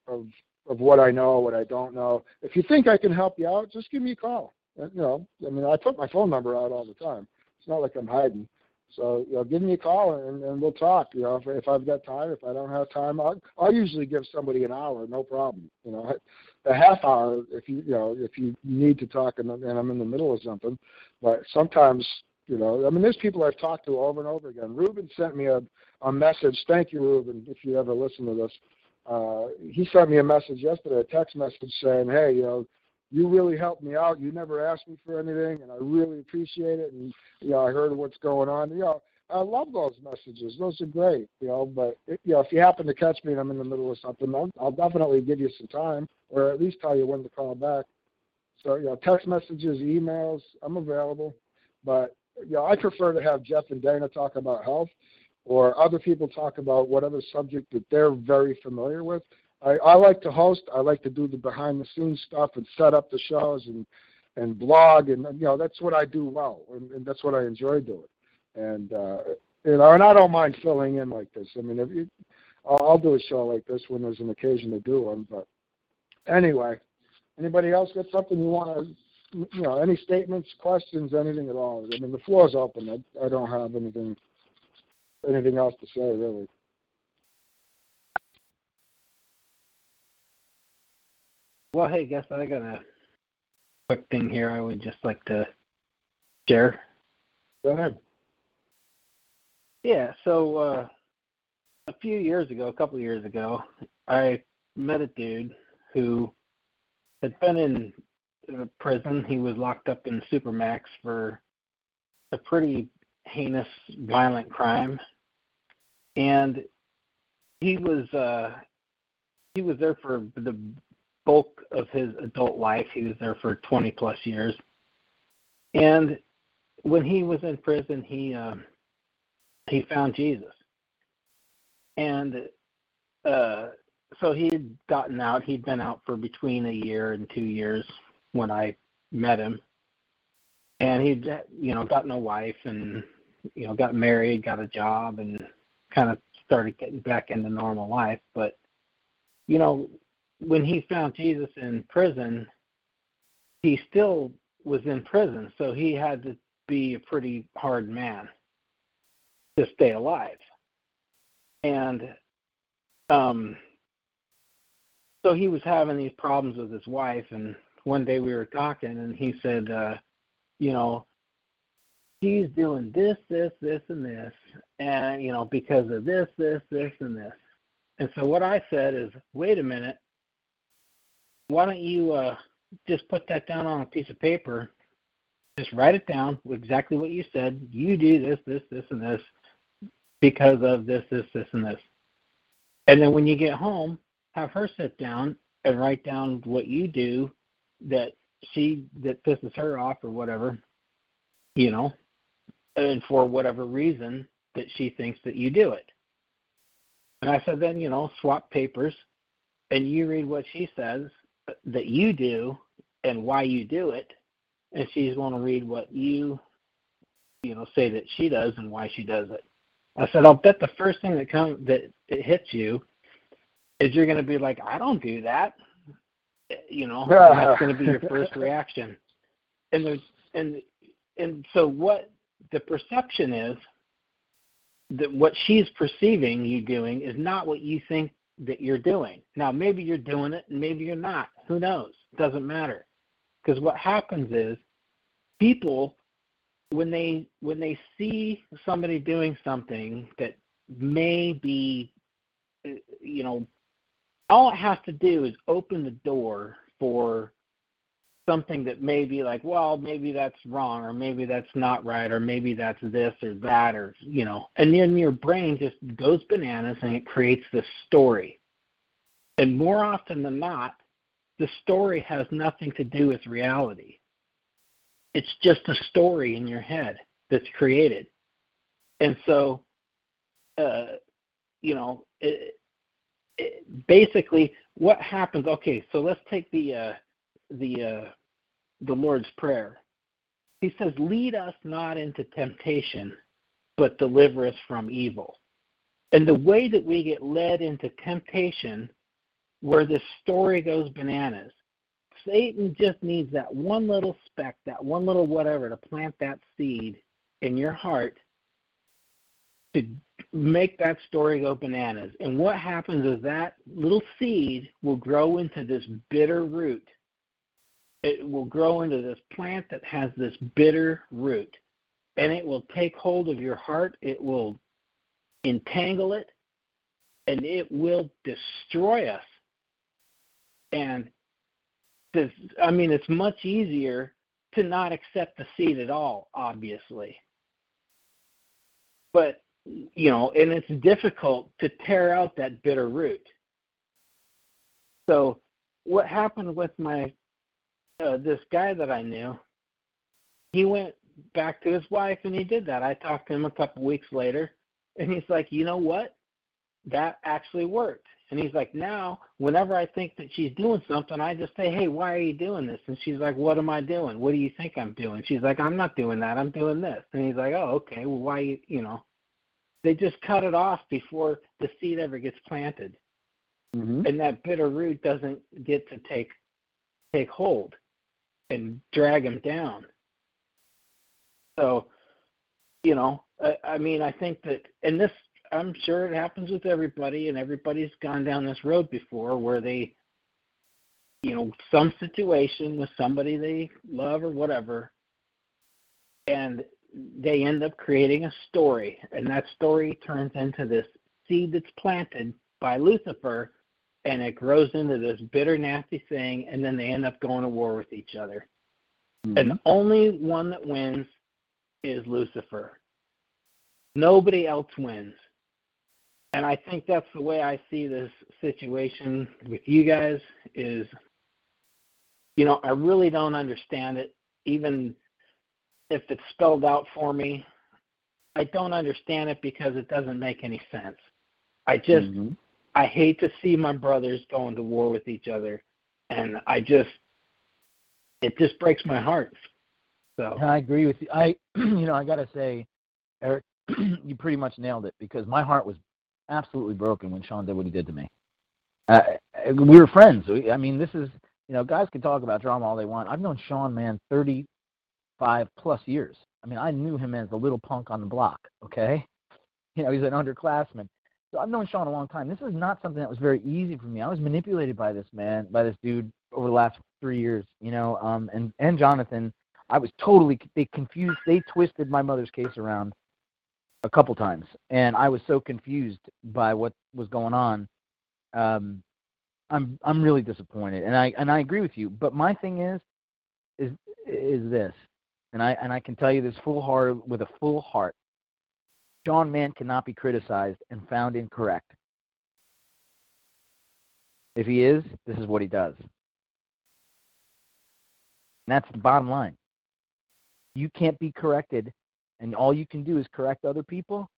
of, of what I know, what I don't know. If you think I can help you out, just give me a call. You know, I mean, I put my phone number out all the time. It's not like I'm hiding. So, you know, give me a call and, and we'll talk. You know, if, if I've got time, if I don't have time, I'll, I'll usually give somebody an hour, no problem. You know, a half hour if you, you know, if you need to talk and, and I'm in the middle of something. But sometimes, you know, I mean, there's people I've talked to over and over again. Ruben sent me a, a message. Thank you, Ruben, if you ever listen to this. Uh, he sent me a message yesterday, a text message saying, hey, you know, you really helped me out. You never asked me for anything, and I really appreciate it. And, you know, I heard what's going on. You know, I love those messages. Those are great, you know. But, it, you know, if you happen to catch me and I'm in the middle of something, I'll, I'll definitely give you some time or at least tell you when to call back. So, you know, text messages, emails, I'm available. But, you know, I prefer to have Jeff and Dana talk about health or other people talk about whatever subject that they're very familiar with. I, I like to host. I like to do the behind-the-scenes stuff and set up the shows and, and blog, and you know that's what I do well, and, and that's what I enjoy doing. And uh, you know, and I don't mind filling in like this. I mean, if you, I'll, I'll do a show like this when there's an occasion to do one. But anyway, anybody else got something you want to you know, any statements, questions, anything at all. I mean, the floor's open. I, I don't have anything, anything else to say, really. Well, hey, guess I got a quick thing here I would just like to share. Go ahead. Yeah, so uh, a few years ago, a couple of years ago, I met a dude who had been in prison. He was locked up in Supermax for a pretty heinous, violent crime. And he was uh, he was there for the bulk of his adult life. He was there for twenty plus years. And when he was in prison, he um, he found Jesus. And uh, so he had gotten out. He'd been out for between a year and two years when I met him. And he'd, you know, gotten a wife and, you know, got married, got a job, and kind of started getting back into normal life. But, you know, when he found Jesus in prison, he still was in prison, so he had to be a pretty hard man to stay alive. And um, so he was having these problems with his wife, and one day we were talking, and he said, uh, you know, he's doing this, this, this, and this, and, you know, because of this, this, this, and this. And so what I said is, wait a minute, why don't you uh, just put that down on a piece of paper, just write it down, exactly what you said, you do this, this, this, and this, because of this, this, this, and this. And then when you get home, have her sit down and write down what you do that she, that pisses her off or whatever, you know, and for whatever reason that she thinks that you do it. And I said, then, you know, swap papers, and you read what she says that you do and why you do it, and she's going to read what you, you know, say that she does and why she does it. I said, I'll bet the first thing that comes, that it hits you, is you're going to be like, I don't do that. You know, that's going to be your first reaction. And there's, and and so what the perception is, that what she's perceiving you doing is not what you think that you're doing. Now, maybe you're doing it, and maybe you're not. Who knows? It doesn't matter. Because what happens is, people, when they when they see somebody doing something that may be, you know, all it has to do is open the door for something that may be like, well, maybe that's wrong, or maybe that's not right, or maybe that's this or that, or, you know, and then your brain just goes bananas and it creates this story. And more often than not, the story has nothing to do with reality. It's just a story in your head that's created. And so, uh, you know, it, it, basically what happens, okay, so let's take the uh, the uh, the Lord's Prayer. He says, lead us not into temptation, but deliver us from evil. And the way that we get led into temptation, where this story goes bananas, Satan just needs that one little speck, that one little whatever, to plant that seed in your heart to make that story go bananas. And what happens is that little seed will grow into this bitter root. It will grow into this plant that has this bitter root. And it will take hold of your heart. It will entangle it. And it will destroy us. And This, I mean, it's much easier to not accept the seed at all, obviously. But, you know, and it's difficult to tear out that bitter root. So what happened with my, uh, this guy that I knew, he went back to his wife and he did that. I talked to him a couple weeks later, and he's like, you know what? That actually worked. And he's like, now, whenever I think that she's doing something, I just say, hey, why are you doing this? And she's like, what am I doing? What do you think I'm doing? She's like, I'm not doing that. I'm doing this. And he's like, oh, okay, well, why, you, you know. They just cut it off before the seed ever gets planted. Mm-hmm. And that bitter root doesn't get to take take hold. and drag them down. So, you know, I, I mean, I think that, and this, I'm sure it happens with everybody, and everybody's gone down this road before where they, you know, some situation with somebody they love or whatever, and they end up creating a story, and that story turns into this seed that's planted by Lucifer, and it grows into this bitter, nasty thing, and then they end up going to war with each other. Mm-hmm. And the only one that wins is Lucifer. Nobody else wins. And I think that's the way I see this situation with you guys is, you know, I really don't understand it, even if it's spelled out for me. I don't understand it because it doesn't make any sense. I just, mm-hmm. I hate to see my brothers going to war with each other, and I just, it just breaks my heart. So I agree with you. I, you know, I gotta say, Eric, you pretty much nailed it, because my heart was absolutely broken when Sean did what he did to me. Uh, we were friends. I mean, this is, you know, guys can talk about drama all they want. I've known Sean Mann thirty-five plus years. I mean, I knew him as the little punk on the block, okay? You know, he's an underclassman. So I've known Sean a long time. This is not something that was very easy for me. I was manipulated by this man, by this dude over the last three years, you know, um, and, and Jonathan. I was totally, they confused, they twisted my mother's case around a couple times, and I was so confused by what was going on. Um, I'm I'm really disappointed, and I and I agree with you. But my thing is, is is this, and I and I can tell you this full heart with a full heart. Sean Mann cannot be criticized and found incorrect. If he is, this is what he does. And that's the bottom line. You can't be corrected. And all you can do is correct other people.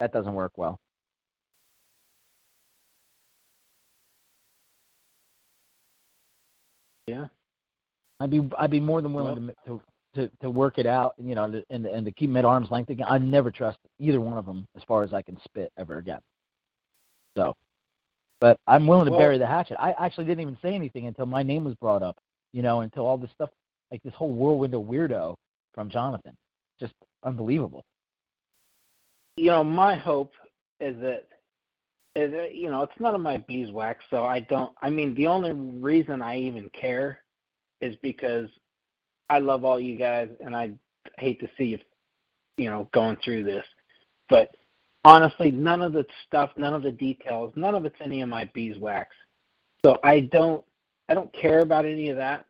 That doesn't work well. Yeah, I'd be I'd be more than willing well, to, to to work it out, you know, and and to keep them at arm's length again. I never trust either one of them as far as I can spit ever again. So, but I'm willing to well, bury the hatchet. I actually didn't even say anything until my name was brought up, you know, until all this stuff, like this whole whirlwind of weirdo from Jonathan. Just unbelievable. You know, my hope is that, is that, you know, it's none of my beeswax, so I don't, I mean, the only reason I even care is because I love all you guys, and I hate to see you, you know, going through this. But honestly, none of the stuff, none of the details, none of it's any of my beeswax. So I don't, I don't care about any of that.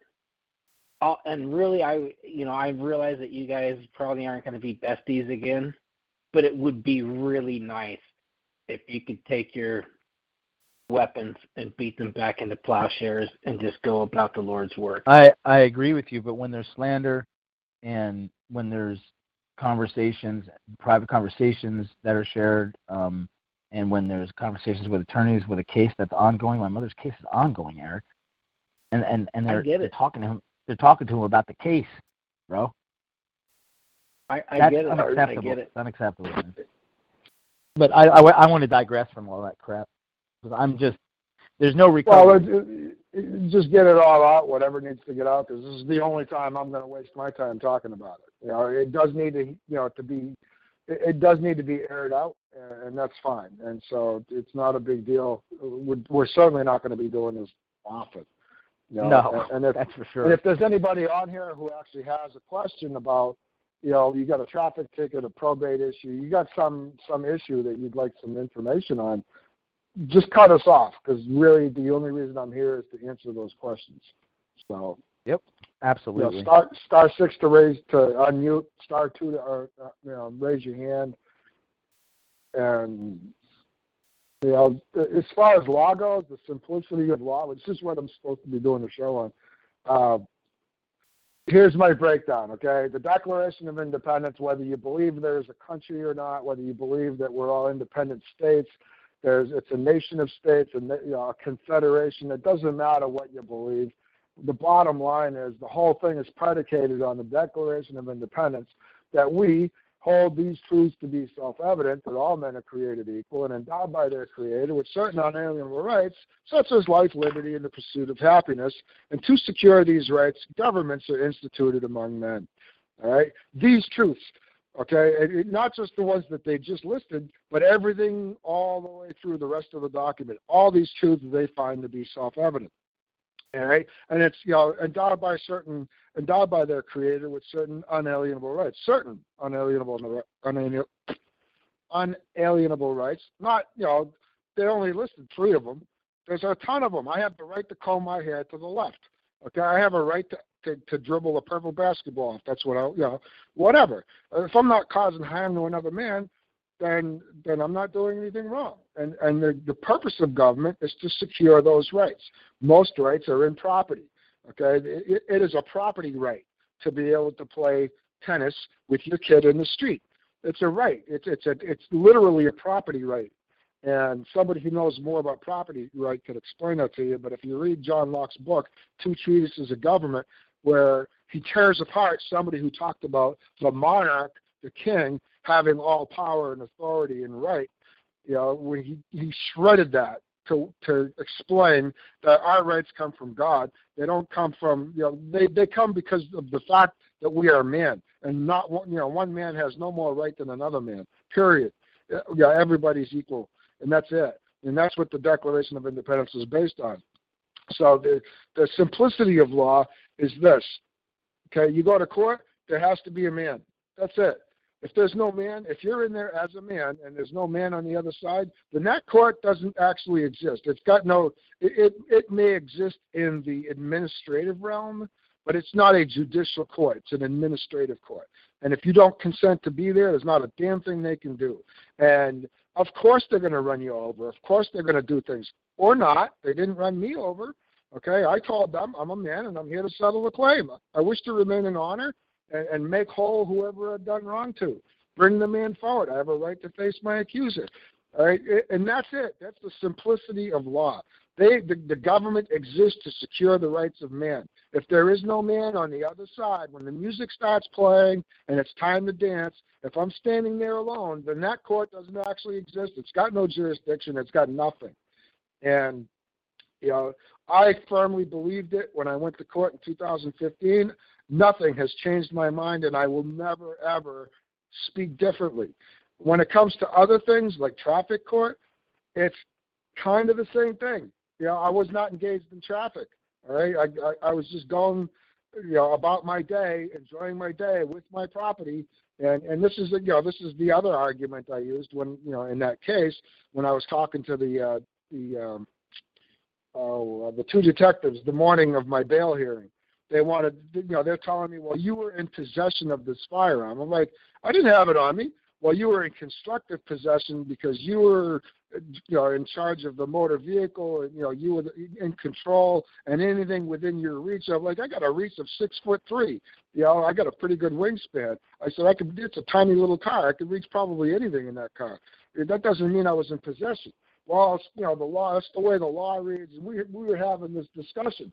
I'll, and really, I you know I realize that you guys probably aren't going to be besties again, but it would be really nice if you could take your weapons and beat them back into plowshares and just go about the Lord's work. I, I agree with you, but when there's slander and when there's conversations, private conversations that are shared, um, and when there's conversations with attorneys with a case that's ongoing, my mother's case is ongoing, Eric, and and, and they're, they're talking to him. They're talking to him about the case, bro. I, I get it. I get it. It's unacceptable. But I, I, I want to digress from all that crap, because I'm just, there's no recovery. Well, it, it, just get it all out, whatever needs to get out, because this is the only time I'm going to waste my time talking about it. You know, it does need to, you know, to be, it, it does need to be aired out, and, and that's fine. And so it's not a big deal. We're, we're certainly not going to be doing this often. You know, no, and if, that's for sure. And if there's anybody on here who actually has a question about, you know, you got a traffic ticket, a probate issue, you got some some issue that you'd like some information on, just cut us off, because really the only reason I'm here is to answer those questions. So. Yep, absolutely. You know, star star six to raise to unmute, star two to or, uh, you know, raise your hand, and. You know, as far as law goes, the simplicity of law, which is what I'm supposed to be doing the show on, uh, here's my breakdown, okay? The Declaration of Independence, whether you believe there's a country or not, whether you believe that we're all independent states, there's it's a nation of states, and you know, a confederation. It doesn't matter what you believe. The bottom line is the whole thing is predicated on the Declaration of Independence, that we hold these truths to be self-evident, that all men are created equal and endowed by their Creator with certain unalienable rights, such as life, liberty, and the pursuit of happiness. And to secure these rights, governments are instituted among men. All right? These truths, okay, and not just the ones that they just listed, but everything all the way through the rest of the document, all these truths they find to be self-evident. All right, and it's, you know, endowed by certain, endowed by their Creator with certain unalienable rights, certain unalienable, unalienable rights. Not, you know, they only listed three of them. There's a ton of them. I have the right to comb my hair to the left. Okay, I have a right to to, to dribble a purple basketball. If that's what I, you know, whatever. If I'm not causing harm to another man, then then I'm not doing anything wrong. And and the, the purpose of government is to secure those rights. Most rights are in property, okay? It, it is a property right to be able to play tennis with your kid in the street. It's a right. It's it's a, it's literally a property right. And somebody who knows more about property right could explain that to you, but if you read John Locke's book, Two Treatises of Government, where he tears apart somebody who talked about the monarch, the king, having all power and authority and right, you know, when he, he shredded that to to explain that our rights come from God. They don't come from, you know, they, they come because of the fact that we are man, and not one, you know, one man has no more right than another man, period. Yeah, everybody's equal, and that's it. And that's what the Declaration of Independence is based on. So the, the simplicity of law is this, okay? You go to court, there has to be a man. That's it. If there's no man, if you're in there as a man and there's no man on the other side, then that court doesn't actually exist. It's got no, it, it, it may exist in the administrative realm, but it's not a judicial court. It's an administrative court. And if you don't consent to be there, there's not a damn thing they can do. And of course they're going to run you over. Of course they're going to do things. Or not. They didn't run me over. Okay, I told them I'm a man and I'm here to settle a claim. I wish to remain in honor and make whole whoever I've done wrong to. Bring the man forward. I have a right to face my accuser. All right, and that's it. That's the simplicity of law. They, the, the government exists to secure the rights of man. If there is no man on the other side, when the music starts playing and it's time to dance, if I'm standing there alone, then that court doesn't actually exist. It's got no jurisdiction. It's got nothing. And, you know, I firmly believed it when I went to court in two thousand fifteen. Nothing has changed my mind, and I will never, ever speak differently. When it comes to other things like traffic court, it's kind of the same thing. You know, I was not engaged in traffic, all right? I, I, I was just going, you know, about my day, enjoying my day with my property. And and this is, you know, this is the other argument I used when, you know, in that case, when I was talking to the, uh, the, um, oh, uh, the two detectives the morning of my bail hearing. They wanted, you know, they're telling me, well, you were in possession of this firearm. I'm like, I didn't have it on me. Well, you were in constructive possession because you were, you know, in charge of the motor vehicle, and, you know, you were in control and anything within your reach. I'm like, I got a reach of six foot three. You know, I got a pretty good wingspan. I said, I could, it's a tiny little car. I could reach probably anything in that car. That doesn't mean I was in possession. Well, you know, the law, that's the way the law reads. And we, we were having this discussion.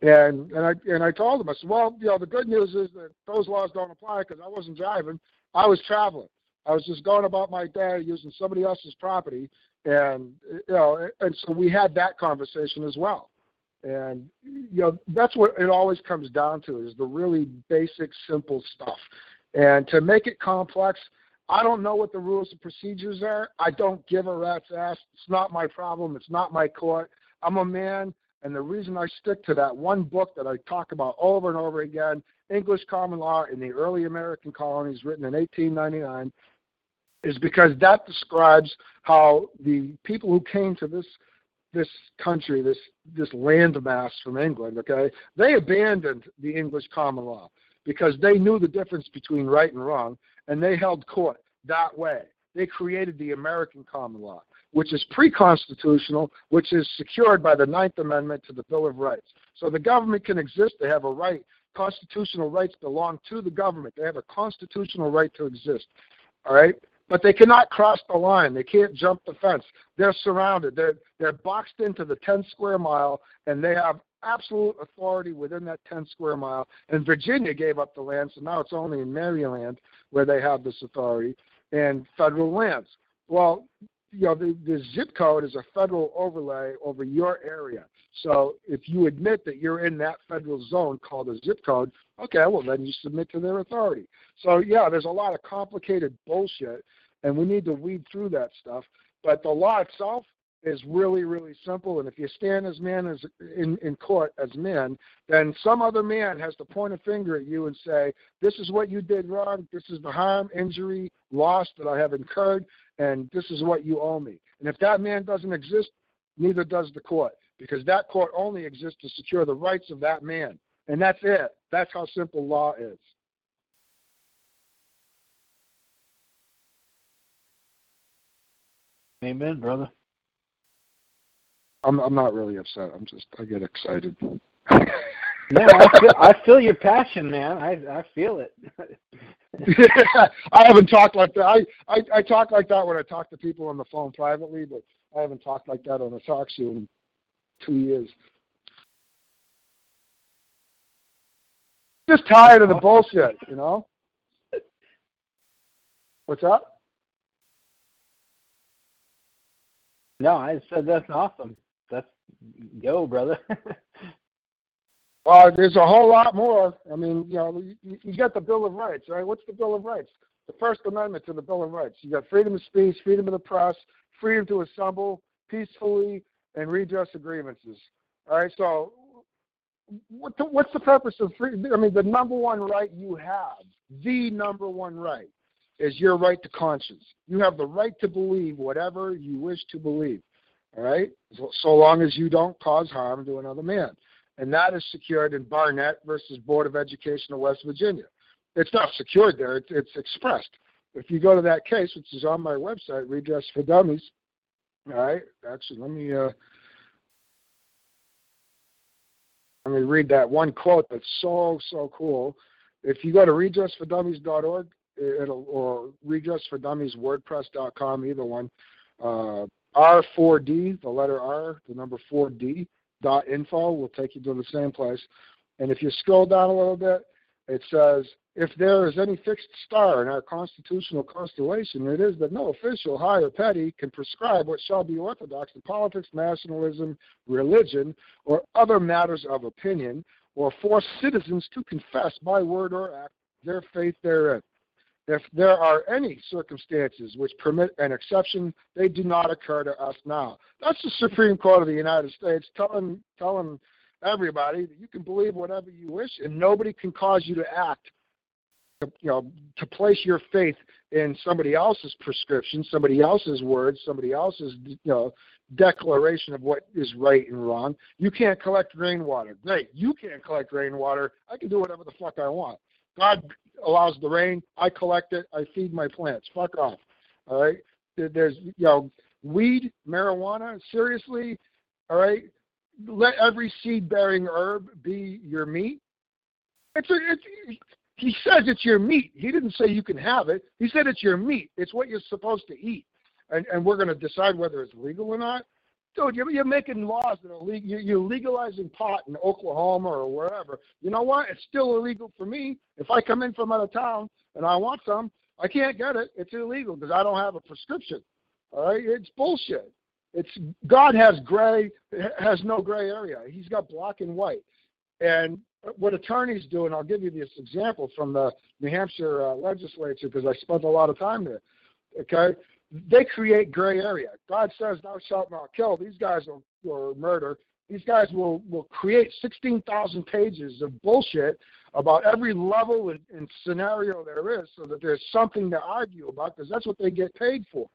And and I and I told them, I said, well, you know, the good news is that those laws don't apply because I wasn't driving. I was traveling. I was just going about my day using somebody else's property. And, you know, and so we had that conversation as well. And, you know, that's what it always comes down to, is the really basic, simple stuff. And to make it complex, I don't know what the rules and procedures are. I don't give a rat's ass. It's not my problem. It's not my court. I'm a man. And the reason I stick to that one book that I talk about over and over again, English Common Law in the Early American Colonies, written in eighteen ninety-nine, is because that describes how the people who came to this this country, this this landmass from England, okay, they abandoned the English common law because they knew the difference between right and wrong, and they held court that way. They created the American common law, which is pre-constitutional, which is secured by the Ninth Amendment to the Bill of Rights. So the government can exist. They have a right. Constitutional rights belong to the government. They have a constitutional right to exist, all right? But they cannot cross the line. They can't jump the fence. They're surrounded. They're, they're boxed into the ten square mile, and they have absolute authority within that ten square mile. And Virginia gave up the land, so now it's only in Maryland where they have this authority, and federal lands. Well, you know, the, the zip code is a federal overlay over your area. So if you admit that you're in that federal zone called a zip code, okay, well, then you submit to their authority. So, yeah, there's a lot of complicated bullshit, and we need to weed through that stuff. But the law itself is really, really simple. And if you stand as man as in, in court as men, then some other man has to point a finger at you and say, this is what you did wrong. This is the harm, injury, loss that I have incurred, and this is what you owe me. And if that man doesn't exist, neither does the court, because that court only exists to secure the rights of that man. And that's it. That's how simple law is. Amen, brother. I'm I'm not really upset. I'm just, I get excited. No, I feel, I feel your passion, man. I I feel it. Yeah, I haven't talked like that. I, I, I talk like that when I talk to people on the phone privately, but I haven't talked like that on a talk show in two years. Just tired of the bullshit, you know? What's up? No, I said that's awesome. That's, yo, brother. uh, there's a whole lot more. I mean, you know, you, you got the Bill of Rights, right? What's the Bill of Rights? The First Amendment to the Bill of Rights. You got freedom of speech, freedom of the press, freedom to assemble peacefully, and redress grievances. All right, so what the, what's the purpose of freedom? I mean, the number one right you have, the number one right, is your right to conscience. You have the right to believe whatever you wish to believe, all right, so, so long as you don't cause harm to another man. And that is secured in Barnett versus Board of Education of West Virginia. It's not secured there. It's, it's expressed. If you go to that case, which is on my website, Redress for Dummies, all right, actually, let me uh, let me read that one quote that's so, so cool. If you go to redress for dummies dot org, It'll, or Redress for Dummies, WordPress dot com, either one. Uh, R four D, the letter R, the number four D, dot info will take you to the same place. And if you scroll down a little bit, it says, if there is any fixed star in our constitutional constellation, it is that no official, high or petty, can prescribe what shall be orthodox in politics, nationalism, religion, or other matters of opinion, or force citizens to confess by word or act their faith therein. If there are any circumstances which permit an exception, they do not occur to us now. That's the Supreme Court of the United States telling, telling everybody that you can believe whatever you wish, and nobody can cause you to act, you know, to place your faith in somebody else's prescription, somebody else's words, somebody else's, you know, declaration of what is right and wrong. You can't collect rainwater. Great, you can't collect rainwater. I can do whatever the fuck I want. God allows the rain. I collect it. I feed my plants. Fuck off. All right. There's, you know, weed, marijuana. Seriously. All right. Let every seed-bearing herb be your meat. It's a, it's, he says it's your meat. He didn't say you can have it. He said it's your meat. It's what you're supposed to eat. And and we're going to decide whether it's legal or not. Dude, you're, you're making laws that are legal. You're legalizing pot in Oklahoma or wherever. You know what? It's still illegal for me. If I come in from out of town and I want some, I can't get it. It's illegal because I don't have a prescription. All right? It's bullshit. It's God has gray, has no gray area. He's got black and white. And what attorneys do, and I'll give you this example from the New Hampshire uh, legislature because I spent a lot of time there, okay? They create gray area. God says, thou shalt not kill. These guys will, will murder. These guys will, will create sixteen thousand pages of bullshit about every level and, and scenario there is so that there's something to argue about because that's what they get paid for.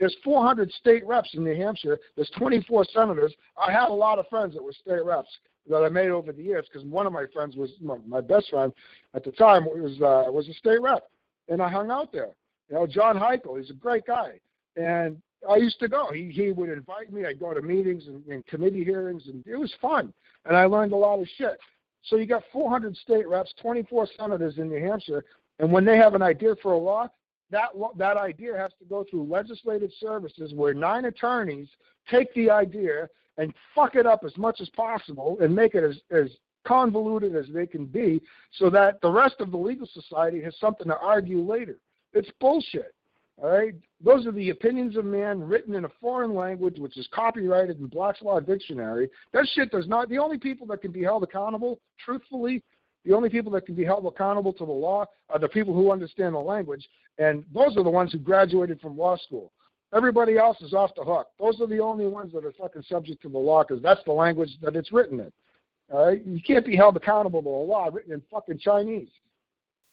There's four hundred state reps in New Hampshire. There's twenty-four senators. I had a lot of friends that were state reps that I made over the years because one of my friends was, my, my best friend at the time, was uh, was a state rep, and I hung out there. You know, John Heichel, he's a great guy. And I used to go. He he would invite me. I'd go to meetings and, and committee hearings, and it was fun. And I learned a lot of shit. So you got four hundred state reps, twenty-four senators in New Hampshire, and when they have an idea for a law, that that idea has to go through legislative services where nine attorneys take the idea and fuck it up as much as possible and make it as, as convoluted as they can be so that the rest of the legal society has something to argue later. It's bullshit. All right? Those are the opinions of man written in a foreign language, which is copyrighted in Black's Law Dictionary. That shit does not, the only people that can be held accountable, truthfully, the only people that can be held accountable to the law are the people who understand the language, and those are the ones who graduated from law school. Everybody else is off the hook. Those are the only ones that are fucking subject to the law because that's the language that it's written in. All right? You can't be held accountable to a law written in fucking Chinese.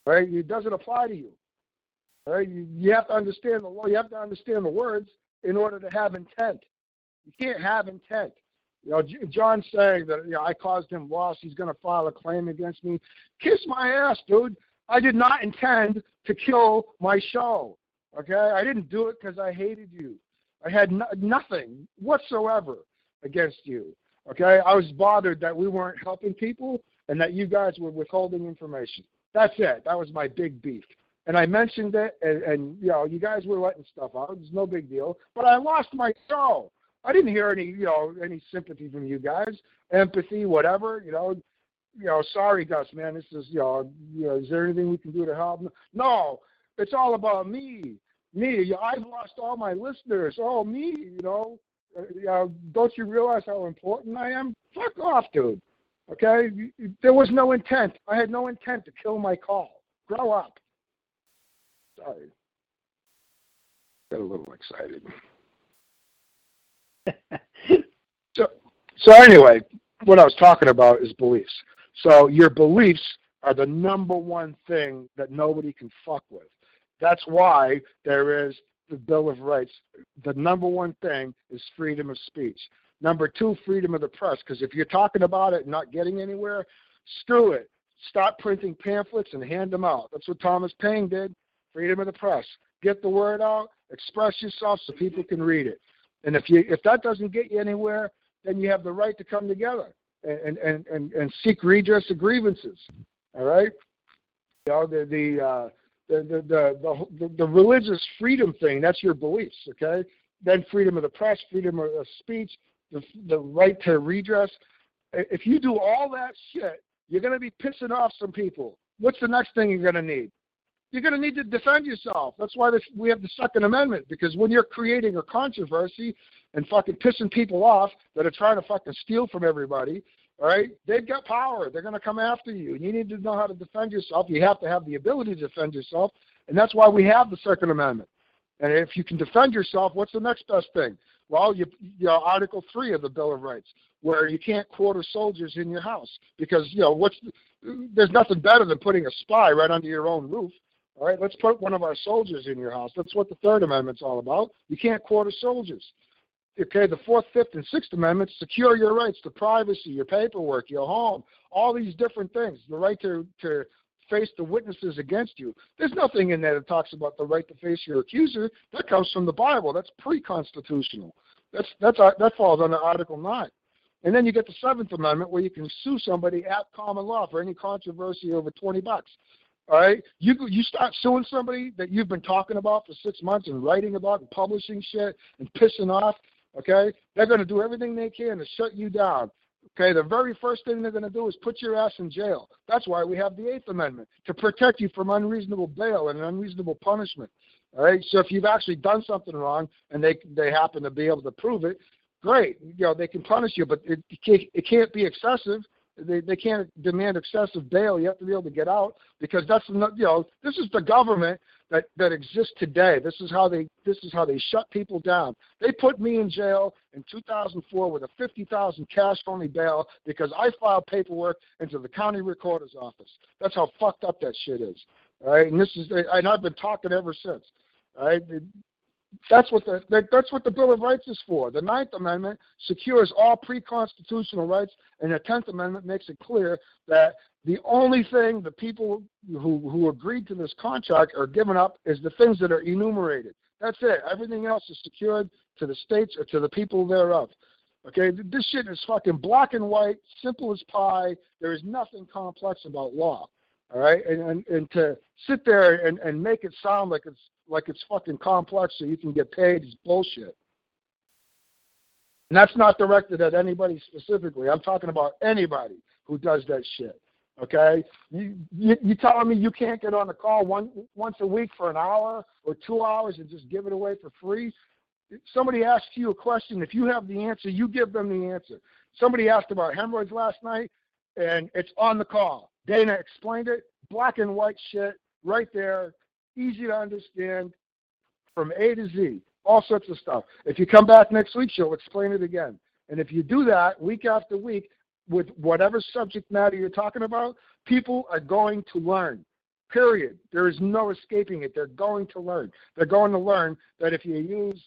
All right? It doesn't apply to you. All right? You, you have to understand the law. You have to understand the words in order to have intent. You can't have intent. You know, John's saying that, you know, I caused him loss. He's going to file a claim against me. Kiss my ass, dude. I did not intend to kill my show. Okay? I didn't do it because I hated you. I had no, nothing whatsoever against you. Okay? I was bothered that we weren't helping people and that you guys were withholding information. That's it. That was my big beef. And I mentioned it, and, and you know, you guys were letting stuff out. It was no big deal. But I lost my show. I didn't hear any, you know, any sympathy from you guys, empathy, whatever, you know, you know, sorry, Gus, man, this is, you know, you know, is there anything we can do to help? No, it's all about me, me. I've lost all my listeners. Oh, me, you know, uh, you know, don't you realize how important I am? Fuck off, dude. Okay, there was no intent. I had no intent to kill my call. Grow up. Sorry, got a little excited. so, so anyway, what I was talking about is beliefs. So your beliefs are the number one thing that nobody can fuck with. That's why there is the Bill of Rights. The number one thing is freedom of speech. Number two, freedom of the press, because if you're talking about it and not getting anywhere, screw it. Stop printing pamphlets and hand them out. That's what Thomas Paine did, freedom of the press. Get the word out, express yourself so people can read it. And if you if that doesn't get you anywhere, then you have the right to come together and and, and, and seek redress of grievances. All right, you know the the, uh, the, the, the the the religious freedom thing. That's your beliefs, okay? Then freedom of the press, freedom of speech, the the right to redress. If you do all that shit, you're gonna be pissing off some people. What's the next thing you're gonna need? You're going to need to defend yourself. That's why this, we have the Second Amendment, because when you're creating a controversy and fucking pissing people off that are trying to fucking steal from everybody, all right, they've got power. They're going to come after you. You need to know how to defend yourself. You have to have the ability to defend yourself, and that's why we have the Second Amendment. And if you can defend yourself, what's the next best thing? Well, you, you know, Article three of the Bill of Rights, where you can't quarter soldiers in your house because, you know, what's there's nothing better than putting a spy right under your own roof. All right, let's put one of our soldiers in your house. That's what the Third Amendment's all about. You can't quarter soldiers. Okay, the Fourth, Fifth, and Sixth Amendments secure your rights to privacy, your paperwork, your home, all these different things, the right to, to face the witnesses against you. There's nothing in there that talks about the right to face your accuser. That comes from the Bible. That's pre-constitutional. That's, that's, that falls under Article nine. And then you get the Seventh Amendment where you can sue somebody at common law for any controversy over twenty bucks. All right, you you start suing somebody that you've been talking about for six months and writing about and publishing shit and pissing off, okay? They're going to do everything they can to shut you down, okay? The very first thing they're going to do is put your ass in jail. That's why we have the Eighth Amendment, to protect you from unreasonable bail and unreasonable punishment, all right? So if you've actually done something wrong and they they happen to be able to prove it, great, you know, they can punish you, but it it can't be excessive. They they can't demand excessive bail. You have to be able to get out because that's you know this is the government that, that exists today. This is how they this is how they shut people down. They put me in jail in two thousand four with a fifty thousand cash only bail because I filed paperwork into the county recorder's office. That's how fucked up that shit is. All right, and this is and I've been talking ever since. All right. That's what the that's what the Bill of Rights is for. The Ninth Amendment secures all pre-constitutional rights, and the Tenth Amendment makes it clear that the only thing the people who, who agreed to this contract are given up is the things that are enumerated. That's it. Everything else is secured to the states or to the people thereof. Okay, this shit is fucking black and white, simple as pie. There is nothing complex about law. All right, and, and, and to sit there and, and make it sound like it's like it's fucking complex so you can get paid is bullshit. And that's not directed at anybody specifically. I'm talking about anybody who does that shit, okay? You, you, you telling me you can't get on the call one, once a week for an hour or two hours and just give it away for free? If somebody asks you a question, if you have the answer, you give them the answer. Somebody asked about hemorrhoids last night, and it's on the call. Dana explained it, black and white shit, right there, easy to understand, from A to Z. All sorts of stuff. If you come back next week, she'll explain it again. And if you do that week after week with whatever subject matter you're talking about, people are going to learn, period. There is no escaping it. They're going to learn. They're going to learn that if you use,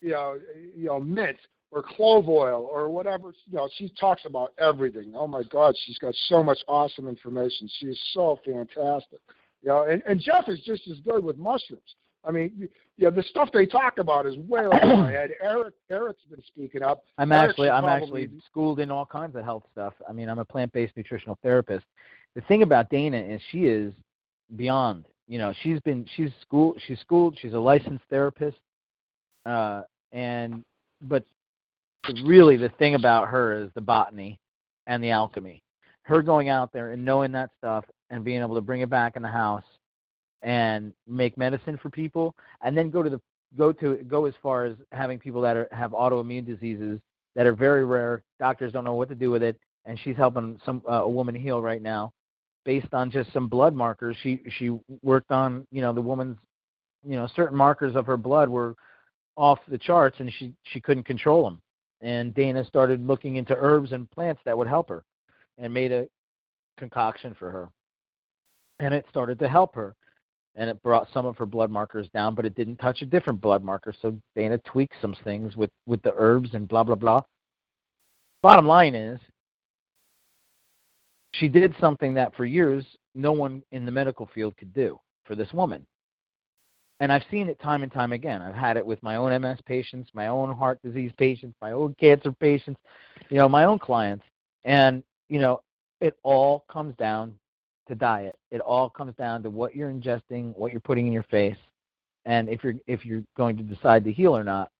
you know, you know, mint or clove oil or whatever, you know, she talks about everything. Oh, my God, she's got so much awesome information. She is so fantastic. You know, and, and Jeff is just as good with mushrooms. I mean, yeah, the stuff they talk about is way over my head. Eric, Eric's been speaking up. I'm Eric's actually, I'm actually be... schooled in all kinds of health stuff. I mean, I'm a plant-based nutritional therapist. The thing about Dana is she is beyond. You know, she's been, she's schooled, she's schooled, she's a licensed therapist. Uh, and but really, the thing about her is the botany and the alchemy. Her going out there and knowing that stuff and being able to bring it back in the house and make medicine for people, and then go to the go to go as far as having people that are, have autoimmune diseases that are very rare. Doctors don't know what to do with it, and she's helping some uh, a woman heal right now, based on just some blood markers. She she worked on you know the woman's you know certain markers of her blood were off the charts, and she she couldn't control them. And Dana started looking into herbs and plants that would help her, and made a concoction for her, and it started to help her. And it brought some of her blood markers down, but it didn't touch a different blood marker. So Dana tweaked some things with, with the herbs and blah, blah, blah. Bottom line is, she did something that for years no one in the medical field could do for this woman. And I've seen it time and time again. I've had it with my own M S patients, my own heart disease patients, my own cancer patients, you know, my own clients. And, you know, it all comes down to diet. It all comes down to what you're ingesting, what you're putting in your face, and if you're if you're going to decide to heal or not,